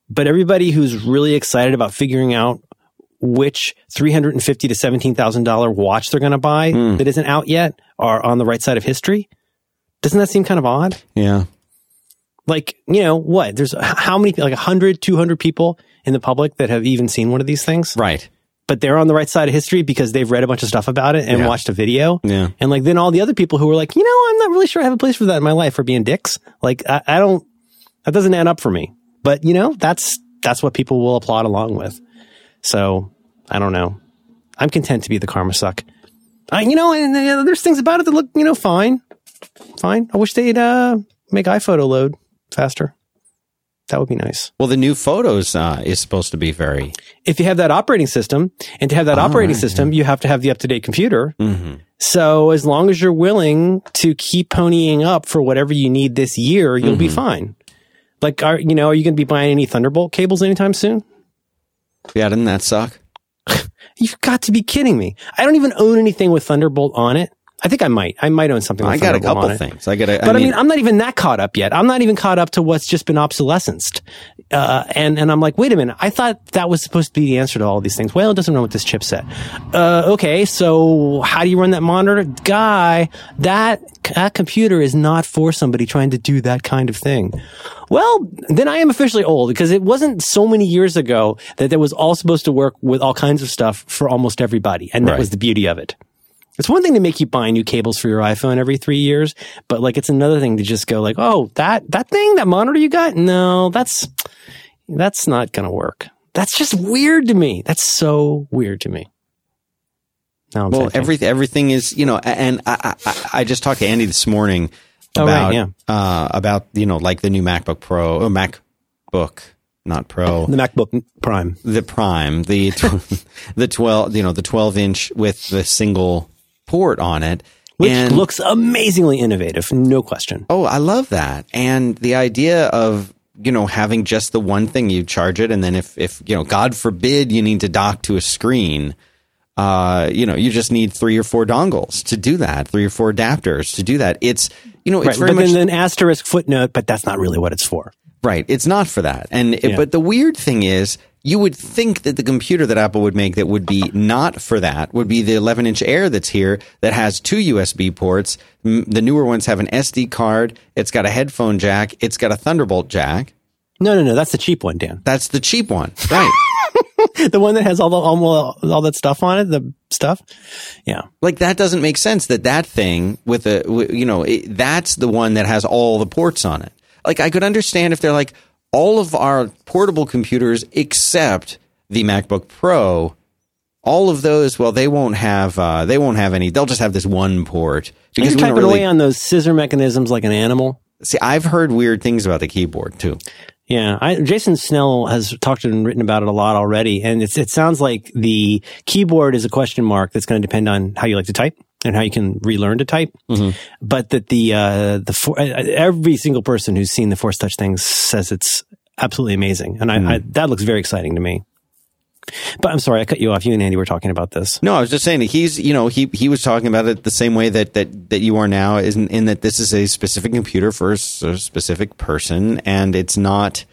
But everybody who's really excited about figuring out which $350 to $17,000 watch they're going to buy that isn't out yet are on the right side of history. Doesn't that seem kind of odd? Yeah. Like, you know, what? There's how many, like 100, 200 people in the public that have even seen one of these things? Right. But they're on the right side of history because they've read a bunch of stuff about it and watched a video. Yeah. And like, then all the other people who were like, you know, I'm not really sure I have a place for that in my life, for being dicks. Like, that doesn't add up for me. But, you know, that's what people will applaud along with. So, I don't know. I'm content to be the karma suck. And there's things about it that look, you know, fine. I wish they'd make iPhoto load faster. That would be nice. Well, the new Photos is supposed to be very... If you have that operating system, and to have that operating system, you have to have the up-to-date computer. Mm-hmm. So as long as you're willing to keep ponying up for whatever you need this year, you'll be fine. Like, are you going to be buying any Thunderbolt cables anytime soon? Yeah, doesn't that suck? You've got to be kidding me. I don't even own anything with Thunderbolt on it. I think I might. I might own something. With I got a couple things. But I mean, I'm not even that caught up yet. I'm not even caught up to what's just been obsolescenced. And I'm like, wait a minute. I thought that was supposed to be the answer to all these things. Well, it doesn't run with this chipset. Okay. So how do you run that monitor? Guy, that computer is not for somebody trying to do that kind of thing. Well, then I am officially old, because it wasn't so many years ago that it was all supposed to work with all kinds of stuff for almost everybody. And that was the beauty of it. It's one thing to make you buy new cables for your iPhone every 3 years, but like it's another thing to just go like, oh, that thing, that monitor you got? No, that's not going to work. That's just weird to me. That's so weird to me. Now I'm thinking. Everything is, you know, and I just talked to Andy this morning about, about, you know, like the new MacBook Pro, or MacBook, not Pro. The MacBook Prime. The Prime, the 12, you know, the 12 inch with the single port on it, which looks amazingly innovative, no question. Oh, I love that. And the idea of, you know, having just the one thing, you charge it, and then if you know, God forbid, you need to dock to a screen, you know, you just need 3 or 4 dongles to do that, 3 or 4 adapters to do that. It's, you know, it's very much an asterisk footnote, but that's not really what it's for. Right, it's not for that. But the weird thing is, you would think that the computer that Apple would make that would be not for that would be the 11-inch Air that's here, that has 2 USB ports. The newer ones have an SD card. It's got a headphone jack. It's got a Thunderbolt jack. No. That's the cheap one, Dan. That's the cheap one. Right. The one that has all that stuff on it, the stuff. Yeah. Like, that doesn't make sense that thing with that's the one that has all the ports on it. Like, I could understand if they're like, all of our portable computers except the MacBook Pro, all of those, well, they won't have any. They'll just have this one port. Because you type it away on those scissor mechanisms like an animal. See, I've heard weird things about the keyboard too. Yeah, Jason Snell has talked and written about it a lot already, and it sounds like the keyboard is a question mark that's going to depend on how you like to type and how you can relearn to type. Mm-hmm. But that every single person who's seen the Force Touch thing says it's absolutely amazing, and I that looks very exciting to me. But I'm sorry, I cut you off. You and Andy were talking about this. No, I was just saying that he was talking about it the same way that you are now, in that this is a specific computer for a specific person, and it's not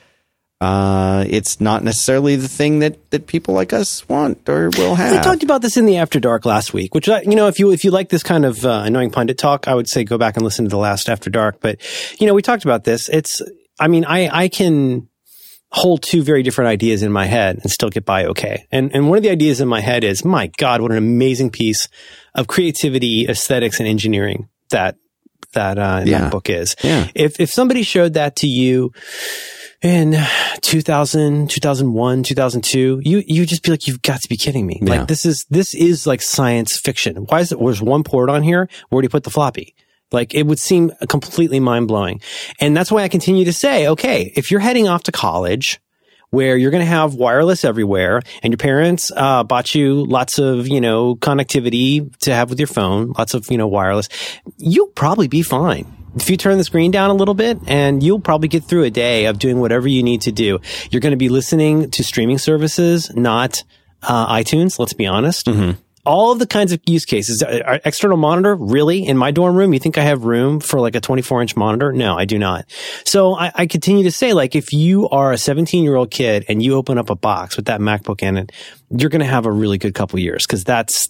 necessarily the thing that people like us want or will have. We talked about this in the After Dark last week, which, you know, if you like this kind of annoying pundit talk, I would say go back and listen to the last After Dark. But, you know, we talked about this. It's, I mean, I can hold 2 very different ideas in my head and still get by okay. And one of the ideas in my head is, my God, what an amazing piece of creativity, aesthetics, and engineering that book is. Yeah. If somebody showed that to you in 2000, 2001, 2002, you just be like, you've got to be kidding me. Yeah. Like, this is like science fiction. Why is it, there's one port on here? Where do you put the floppy? Like, it would seem completely mind-blowing. And that's why I continue to say, okay, if you're heading off to college where you're going to have wireless everywhere, and your parents bought you lots of, you know, connectivity to have with your phone, lots of, you know, wireless, you'll probably be fine. If you turn the screen down a little bit, and you'll probably get through a day of doing whatever you need to do. You're going to be listening to streaming services, not iTunes, let's be honest. Mm-hmm. All of the kinds of use cases. External monitor, really? In my dorm room, you think I have room for like a 24-inch monitor? No, I do not. So I continue to say, like, if you are a 17-year-old kid and you open up a box with that MacBook in it, you're going to have a really good couple years, because that's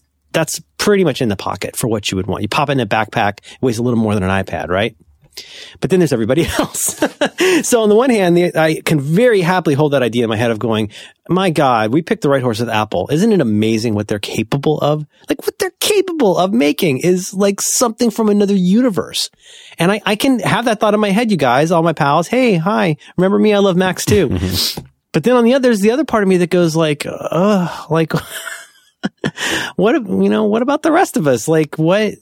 pretty much in the pocket for what you would want. You pop it in a backpack, it weighs a little more than an iPad, right? But then there's everybody else. So on the one hand, I can very happily hold that idea in my head of going, my God, we picked the right horse with Apple. Isn't it amazing what they're capable of? Like, what they're capable of making is like something from another universe. And I can have that thought in my head, you guys, all my pals. Hey, hi, remember me? I love Macs too. But then on the other, there's the other part of me that goes like, what about the rest of us? Like, what?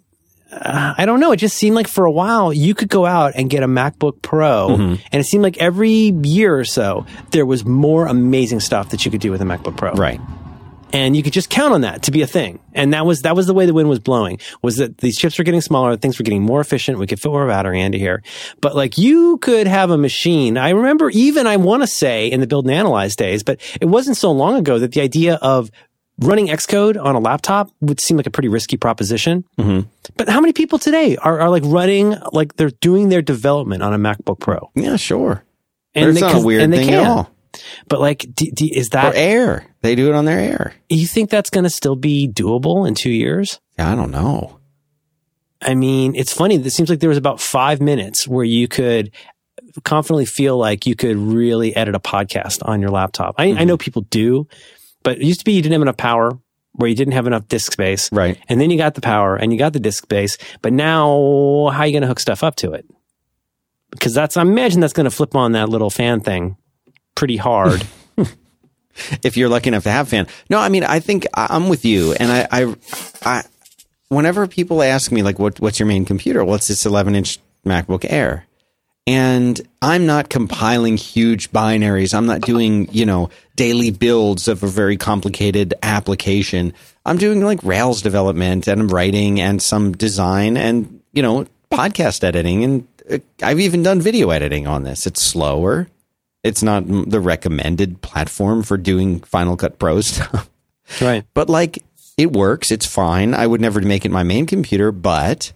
I don't know. It just seemed like for a while you could go out and get a MacBook Pro, and it seemed like every year or so there was more amazing stuff that you could do with a MacBook Pro. Right. And you could just count on that to be a thing. And that was the way the wind was blowing, was that these chips were getting smaller, things were getting more efficient. We could fit more battery into here. But like, you could have a machine. I remember, even I want to say in the build and analyze days, but it wasn't so long ago, that the idea of running Xcode on a laptop would seem like a pretty risky proposition. Mm-hmm. But how many people today are like running, like they're doing their development on a MacBook Pro? Yeah, sure. And it's not a weird thing at all. But like, is that... Or Air. They do it on their Air. You think that's going to still be doable in 2 years? Yeah, I don't know. I mean, it's funny. It seems like there was about 5 minutes where you could confidently feel like you could really edit a podcast on your laptop. I know people do, but it used to be you didn't have enough power where you didn't have enough disk space. Right. And then you got the power and you got the disk space. But now, how are you going to hook stuff up to it? Because I imagine that's going to flip on that little fan thing pretty hard. If you're lucky enough to have fan. No, I mean, I think I'm with you. And I whenever people ask me, like, what's your main computer? Well, it's this 11-inch MacBook Air. And I'm not compiling huge binaries. I'm not doing, daily builds of a very complicated application. I'm doing, like, Rails development, and I'm writing and some design and, podcast editing. And I've even done video editing on this. It's slower. It's not the recommended platform for doing Final Cut Pro stuff. Right. But, like... It works. It's fine. I would never make it my main computer, but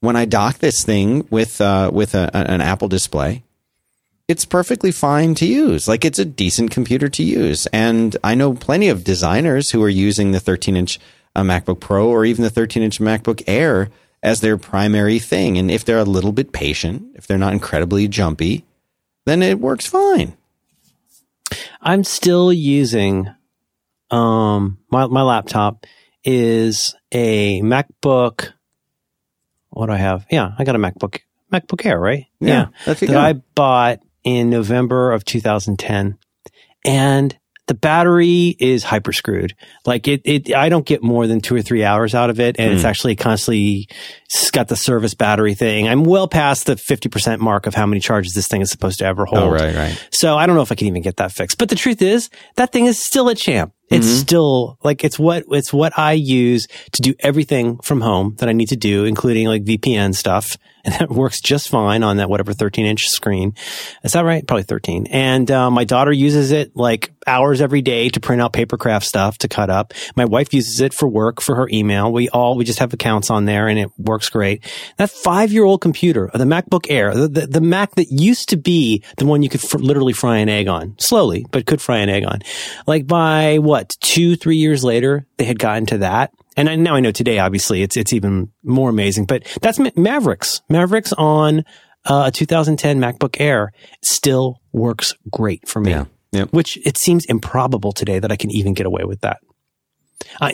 when I dock this thing with an Apple display, it's perfectly fine to use. Like, it's a decent computer to use. And I know plenty of designers who are using the 13-inch MacBook Pro or even the 13-inch MacBook Air as their primary thing. And if they're a little bit patient, if they're not incredibly jumpy, then it works fine. I'm still using my laptop. Is a MacBook. What do I have? Yeah, I got a MacBook Air, right? Yeah, that's that I bought in November of 2010, and the battery is hyperscrewed. Like it I don't get more than 2 or 3 hours out of it, and it's actually constantly it's got the service battery thing. I'm well past the 50% mark of how many charges this thing is supposed to ever hold. Oh, right. So I don't know if I can even get that fixed. But the truth is, that thing is still a champ. It's still like it's what I use to do everything from home that I need to do, including like VPN stuff, and that works just fine on that whatever 13-inch screen. Is that right? Probably 13. And my daughter uses it like hours every day to print out paper craft stuff to cut up. My wife uses it for work, for her email. We just have accounts on there, and it works great. That 5-year-old computer, the MacBook Air, the Mac that used to be the one you could literally fry an egg on, slowly, but could fry an egg on. Like by what, 2-3 years later, they had gotten to that. And now I know today, obviously, it's even more amazing. But that's Mavericks on a 2010 MacBook Air still works great for me. Yeah. Yep. Which it seems improbable today that I can even get away with that.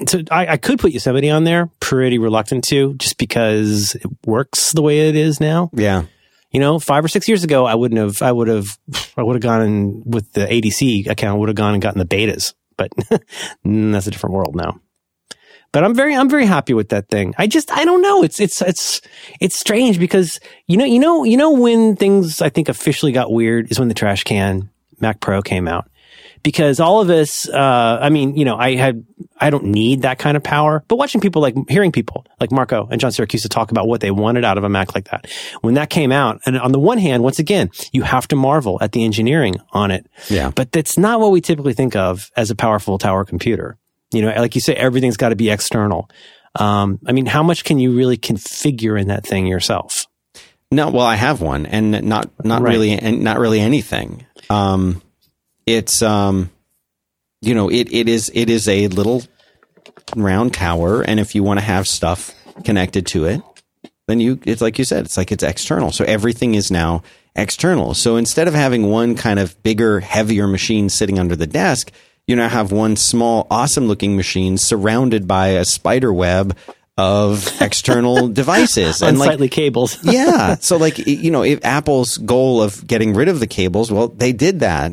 So I could put Yosemite on there, pretty reluctant to, just because it works the way it is now. Yeah. 5 or 6 years ago, I would have gone in with the ADC account, would have gone and gotten the betas, but that's a different world now. But I'm very happy with that thing. I don't know. It's strange because when things I think officially got weird is when the trash can Mac Pro came out, because all of us, I don't need that kind of power, but hearing people like Marco and John Syracuse talk about what they wanted out of a Mac like that, when that came out, and on the one hand, once again, you have to marvel at the engineering on it. Yeah. But that's not what we typically think of as a powerful tower computer. Like you say, everything's got to be external. How much can you really configure in that thing yourself? No, well, I have one, and not right. Really, and not really anything. It is a little round tower, and if you want to have stuff connected to it, then it's like you said, it's like it's external. So everything is now external. So instead of having one kind of bigger, heavier machine sitting under the desk, you now have one small, awesome-looking machine surrounded by a spider web of external devices and unsightly cables. Yeah, so if Apple's goal of getting rid of the cables, well, they did that.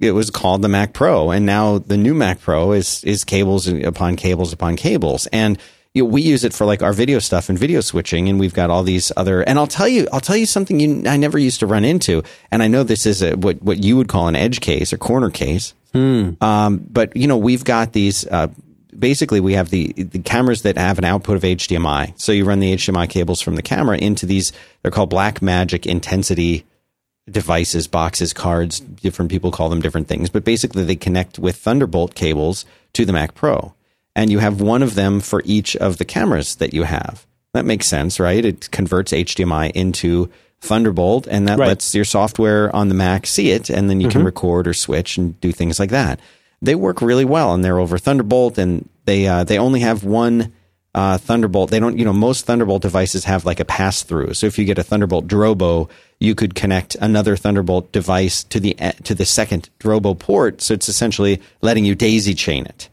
It was called the Mac Pro, and now the new Mac Pro is cables upon cables upon cables. And we use it for like our video stuff and video switching, and we've got all these other. And I'll tell you something I never used to run into, and I know this is what you would call an edge case or corner case. But we've got these. Basically, we have the cameras that have an output of HDMI. So you run the HDMI cables from the camera into these. They're called Blackmagic intensity devices, boxes, cards. Different people call them different things. But basically, they connect with Thunderbolt cables to the Mac Pro. and you have one of them for each of the cameras that you have. That makes sense, right? It converts HDMI into Thunderbolt, and that lets your software on the Mac see it, and then you can record or switch and do things like that. They work really well, and they're over Thunderbolt, and they only have one Thunderbolt. They don't, most Thunderbolt devices have like a pass-through. So if you get a Thunderbolt Drobo, you could connect another Thunderbolt device to the second Drobo port. So it's essentially letting you daisy chain it.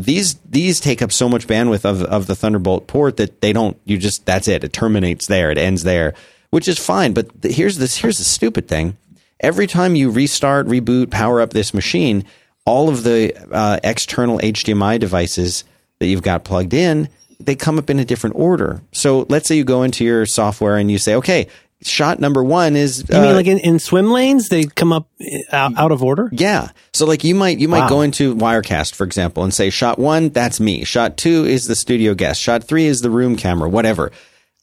These take up so much bandwidth of the Thunderbolt port that they don't. You just that's it. It terminates there. It ends there, which is fine. But here's the stupid thing. Every time you restart, reboot, power up this machine, all of the external HDMI devices that you've got plugged in, they come up in a different order. So let's say you go into your software and you say, okay, shot number one is... You mean like in swim lanes, they come up out of order? Yeah. So like you might go into Wirecast, for example, and say, shot one, that's me. Shot two is the studio guest. Shot three is the room camera, whatever.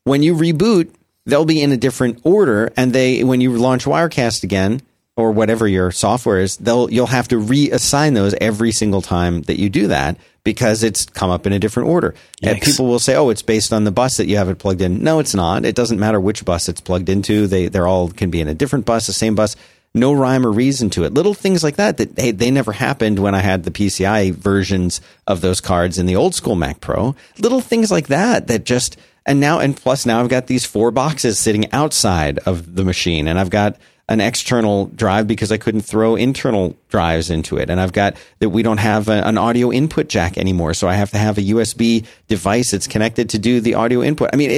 When you reboot, they'll be in a different order. And when you launch Wirecast again, or whatever your software is, you'll have to reassign those every single time that you do that because it's come up in a different order. Yikes. And people will say, oh, it's based on the bus that you have it plugged in. No, it's not. It doesn't matter which bus it's plugged into. They're all can be in a different bus, the same bus. No rhyme or reason to it. Little things like that they never happened when I had the PCI versions of those cards in the old school Mac Pro. Little things like that just... And plus now I've got these four boxes sitting outside of the machine, and I've got an external drive because I couldn't throw internal drives into it. And I've got that we don't have an audio input jack anymore. So I have to have a USB device that's connected to do the audio input. I mean,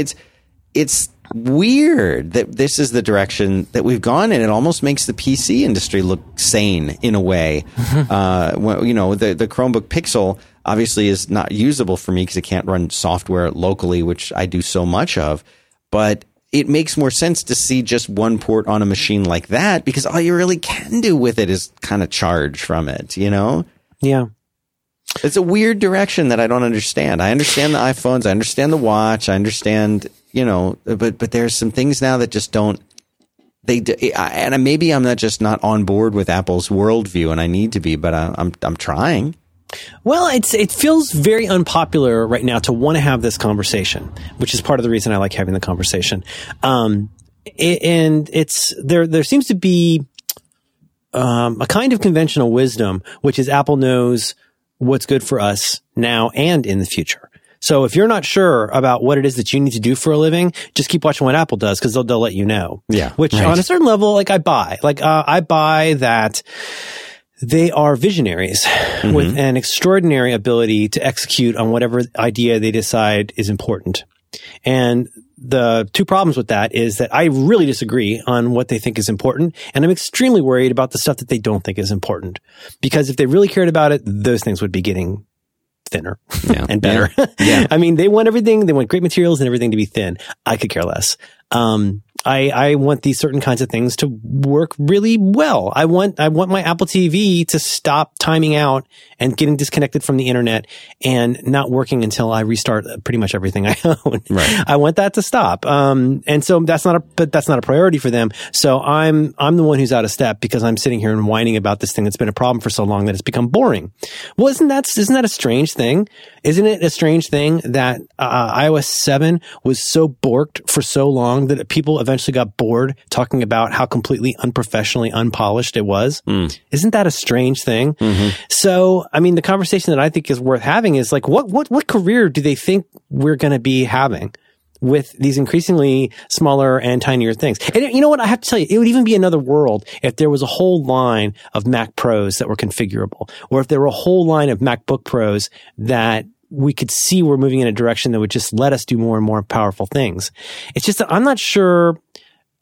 it's weird that this is the direction that we've gone in. It almost makes the PC industry look sane in a way. The Chromebook Pixel obviously is not usable for me because it can't run software locally, which I do so much of, but it makes more sense to see just one port on a machine like that because all you really can do with it is kind of charge from it, Yeah. It's a weird direction that I don't understand. I understand the iPhones. I understand the watch. I understand... but there's some things now that just don't, and maybe I'm not on board with Apple's worldview and I need to be, but I'm trying. Well, it feels very unpopular right now to want to have this conversation, which is part of the reason I like having the conversation. And it's, there seems to be, a kind of conventional wisdom, which is Apple knows what's good for us now and in the future. So if you're not sure about what it is that you need to do for a living, just keep watching what Apple does because they'll let you know. Yeah. Which on a certain level, I buy that they are visionaries with an extraordinary ability to execute on whatever idea they decide is important. And the two problems with that is that I really disagree on what they think is important, and I'm extremely worried about the stuff that they don't think is important. Because if they really cared about it, those things would be getting thinner and better. Yeah. I mean, they want everything. They want great materials and everything to be thin. I could care less. I want these certain kinds of things to work really well. I want my Apple TV to stop timing out and getting disconnected from the internet and not working until I restart pretty much everything I own. Right. I want that to stop. And so that's not a priority for them. So I'm the one who's out of step because I'm sitting here and whining about this thing that's been a problem for so long that it's become boring. Well, isn't that a strange thing? Isn't it a strange thing that iOS 7 was so borked for so long that people eventually got bored talking about how completely unprofessionally unpolished it was? Isn't that a strange thing? So, I mean, the conversation that I think is worth having is like, what career do they think we're going to be having with these increasingly smaller and tinier things? And you know what? I have to tell you, it would even be another world if there was a whole line of Mac Pros that were configurable, or if there were a whole line of MacBook Pros that we could see we're moving in a direction that would just let us do more and more powerful things. It's just that I'm not sure.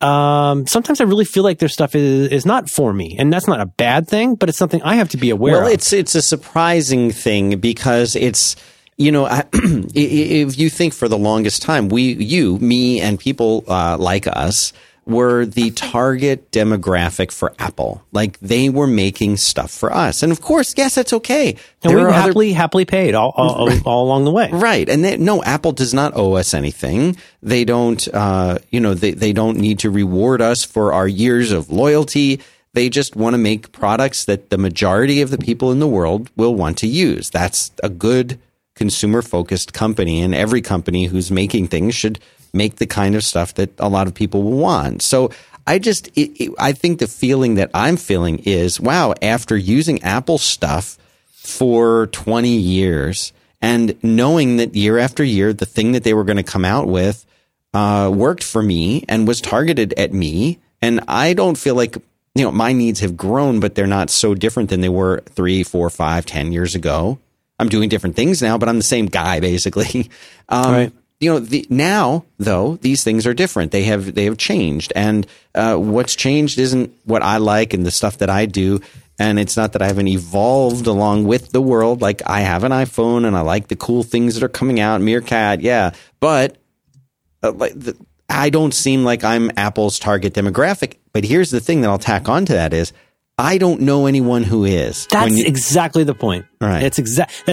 Sometimes I really feel like their stuff is not for me, and that's not a bad thing, but it's something I have to be aware of. Well, it's a surprising thing because it's, if you think for the longest time, me and people like us were the target demographic for Apple. Like, they were making stuff for us. And of course, yes, that's okay. And we were happily paid all along the way. Right. And Apple does not owe us anything. They don't, they don't need to reward us for our years of loyalty. They just want to make products that the majority of the people in the world will want to use. That's a good consumer-focused company, and every company who's making things should make the kind of stuff that a lot of people will want. So I think the feeling that I'm feeling is, wow, after using Apple stuff for 20 years and knowing that year after year, the thing that they were going to come out with worked for me and was targeted at me. And I don't feel like, you know, my needs have grown, but they're not so different than they were 3, 4, 5, 10 years ago. I'm doing different things now, but I'm the same guy basically. Right. You know, now though, these things are different. They have changed, and what's changed isn't what I like and the stuff that I do. And it's not that I haven't evolved along with the world. Like, I have an iPhone and I like the cool things that are coming out. Meerkat. Yeah. But I don't seem like I'm Apple's target demographic. But here's the thing that I'll tack onto that is, I don't know anyone who is. That's exactly the point. Right. That's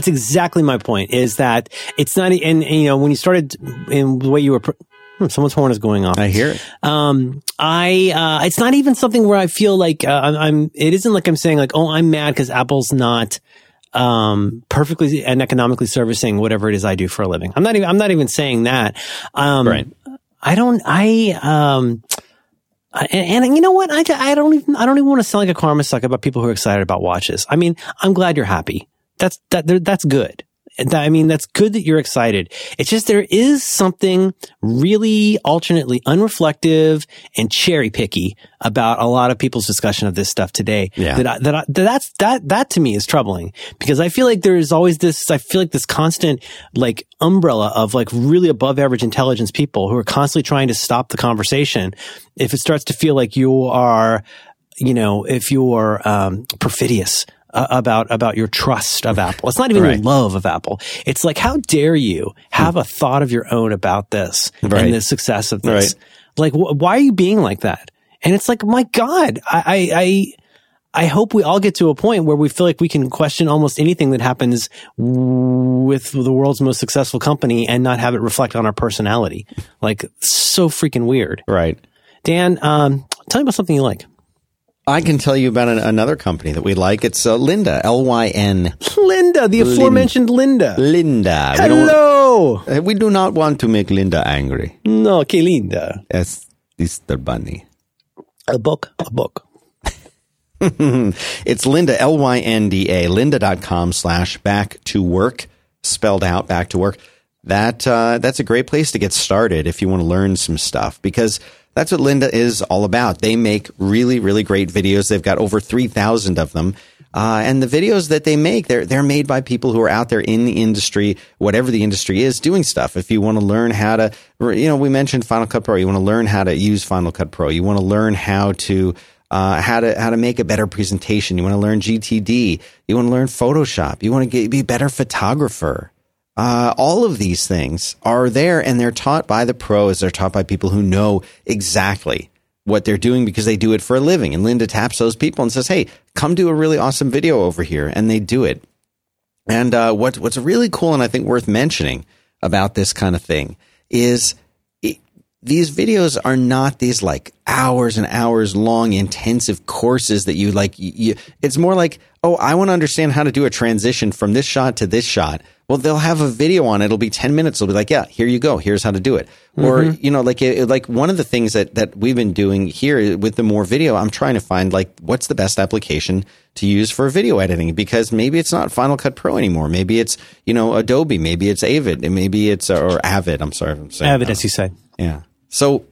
exactly my point, is that it's not, and you know, when you started in the way you were, someone's horn is going off. I hear it. It's not even something where I feel like, it isn't like I'm saying like, oh, I'm mad because Apple's not, perfectly and economically servicing whatever it is I do for a living. I'm not even saying that. Right. And you know what? I don't even want to sound like a karma suck about people who are excited about watches. I mean, I'm glad you're happy. That's good. I mean, that's good that you're excited. It's just there is something really alternately unreflective and cherry picky about a lot of people's discussion of this stuff today. Yeah. That to me is troubling, because I feel like there is always this. I feel like this constant like umbrella of like really above average intelligence people who are constantly trying to stop the conversation if it starts to feel like you are, you know, if you are perfidious about your trust of Apple. It's not even your love of Apple. It's like, how dare you have a thought of your own about this and the success of this? Right. Like, why are you being like that? And it's like, my God, I hope we all get to a point where we feel like we can question almost anything that happens with the world's most successful company and not have it reflect on our personality. Like, so freaking weird. Right. Dan, tell me about something you like. I can tell you about another company that we like. It's Lynda, L-Y-N. Lynda, the aforementioned Lynda. Lynda. Hello. We do not want to make Lynda angry. No, que linda. Es Easter Bunny. A book. It's Lynda, L-Y-N-D-A, lynda.com/back-to-work, spelled out, back to work. That's a great place to get started if you want to learn some stuff, because that's what Lynda is all about. They make really, really great videos. They've got over 3,000 of them. And the videos that they make, they're made by people who are out there in the industry, whatever the industry is, doing stuff. If you want to learn how to, you know, we mentioned Final Cut Pro. You want to learn how to use Final Cut Pro. You want to learn how to make a better presentation. You want to learn GTD. You want to learn Photoshop. You want to be a better photographer. All of these things are there, and they're taught by the pros. They're taught by people who know exactly what they're doing because they do it for a living. And Lynda taps those people and says, hey, come do a really awesome video over here. And they do it. And what's really cool and I think worth mentioning about this kind of thing is these videos are not these like hours and hours long intensive courses that you like. It's more like, oh, I want to understand how to do a transition from this shot to this shot. Well, they'll have a video on it. It'll be 10 minutes. It'll be like, yeah, here you go. Here's how to do it. Mm-hmm. Or, you know, like one of the things that we've been doing here with the more video, I'm trying to find like, what's the best application to use for video editing? Because maybe it's not Final Cut Pro anymore. Maybe it's, you know, Adobe. Maybe it's Avid. Maybe it's, or Avid. I'm sorry if I'm saying Avid, as you say. Yeah. So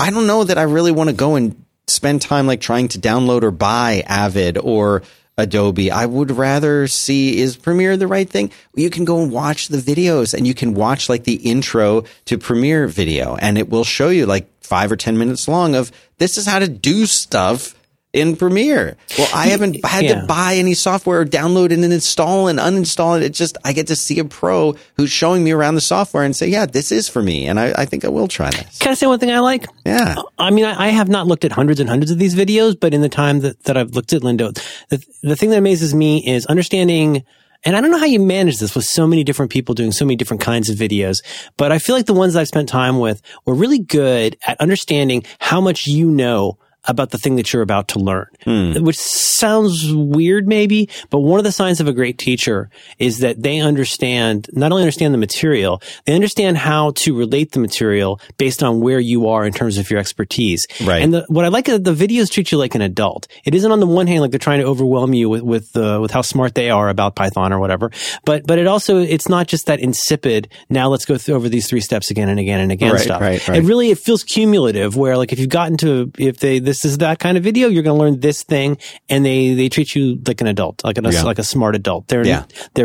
I don't know that I really want to go and spend time like trying to download or buy Avid or Adobe. I would rather see, is Premiere the right thing? You can go and watch the videos, and you can watch like the intro to Premiere video, and it will show you like 5 or 10 minutes long of this is how to do stuff in Premiere. Well, I haven't had to buy any software or download and install and uninstall it. It's just, I get to see a pro who's showing me around the software and say, yeah, this is for me. And I think I will try this. Can I say one thing I like? Yeah. I mean, I have not looked at hundreds and hundreds of these videos, but in the time that I've looked at Lynda, the thing that amazes me is understanding, and I don't know how you manage this with so many different people doing so many different kinds of videos, but I feel like the ones I've spent time with were really good at understanding how much you know about the thing that you're about to learn, which sounds weird maybe, but one of the signs of a great teacher is that they understand, not only understand the material, they understand how to relate the material based on where you are in terms of your expertise. Right. And what I like is that the videos treat you like an adult. It isn't on the one hand like they're trying to overwhelm you with how smart they are about Python or whatever, but it also, it's not just that insipid, now let's go over these three steps again and again and again stuff. Right. It feels cumulative where like if you've gotten to, this is that kind of video, you're going to learn this thing, and they treat you like an adult, like a smart adult. They're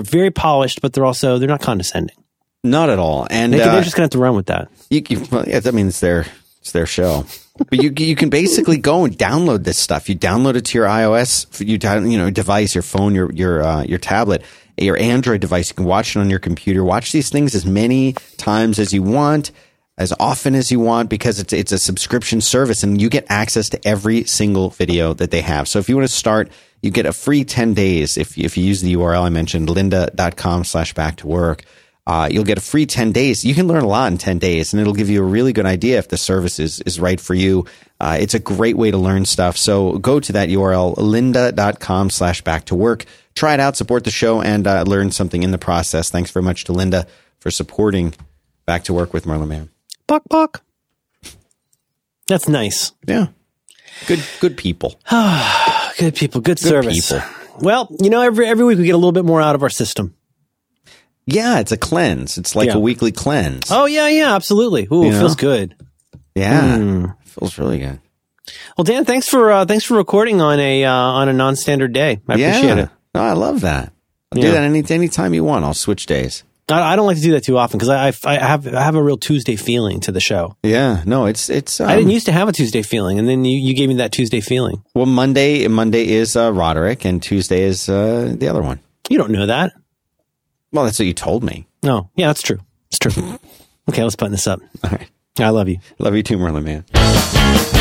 very polished, but they're not condescending. Not at all. And they're just going to have to run with that. It's their show. But you can basically go and download this stuff. You download it to your iOS, device, your phone, your tablet, your Android device. You can watch it on your computer. Watch these things as many times as you want, as often as you want, because it's a subscription service and you get access to every single video that they have. So if you want to start, you get a free 10 days. If you use the URL I mentioned, lynda.com/backtowork, you'll get a free 10 days. You can learn a lot in 10 days and it'll give you a really good idea if the service is right for you. It's a great way to learn stuff. So go to that URL, lynda.com/backtowork. Try it out, support the show, and learn something in the process. Thanks very much to Lynda for supporting Back to Work with Marlon Marin. Bok bok. That's nice. Yeah. Good people. Good people. Good service. People. Well, every week we get a little bit more out of our system. Yeah, it's a cleanse. It's like a weekly cleanse. Oh, yeah, absolutely. Ooh, it feels good. Yeah. It feels really good. Well, Dan, thanks for recording on a non-standard day. I appreciate it. No, I love that. I'll do that any time you want. I'll switch days. I don't like to do that too often because I have a real Tuesday feeling to the show. Yeah, no, it's. I didn't used to have a Tuesday feeling, and then you gave me that Tuesday feeling. Well, Monday is Roderick, and Tuesday is the other one. You don't know that. Well, that's what you told me. No, yeah, that's true. It's true. Okay, let's button this up. All right, I love you. Love you too, Merlin man.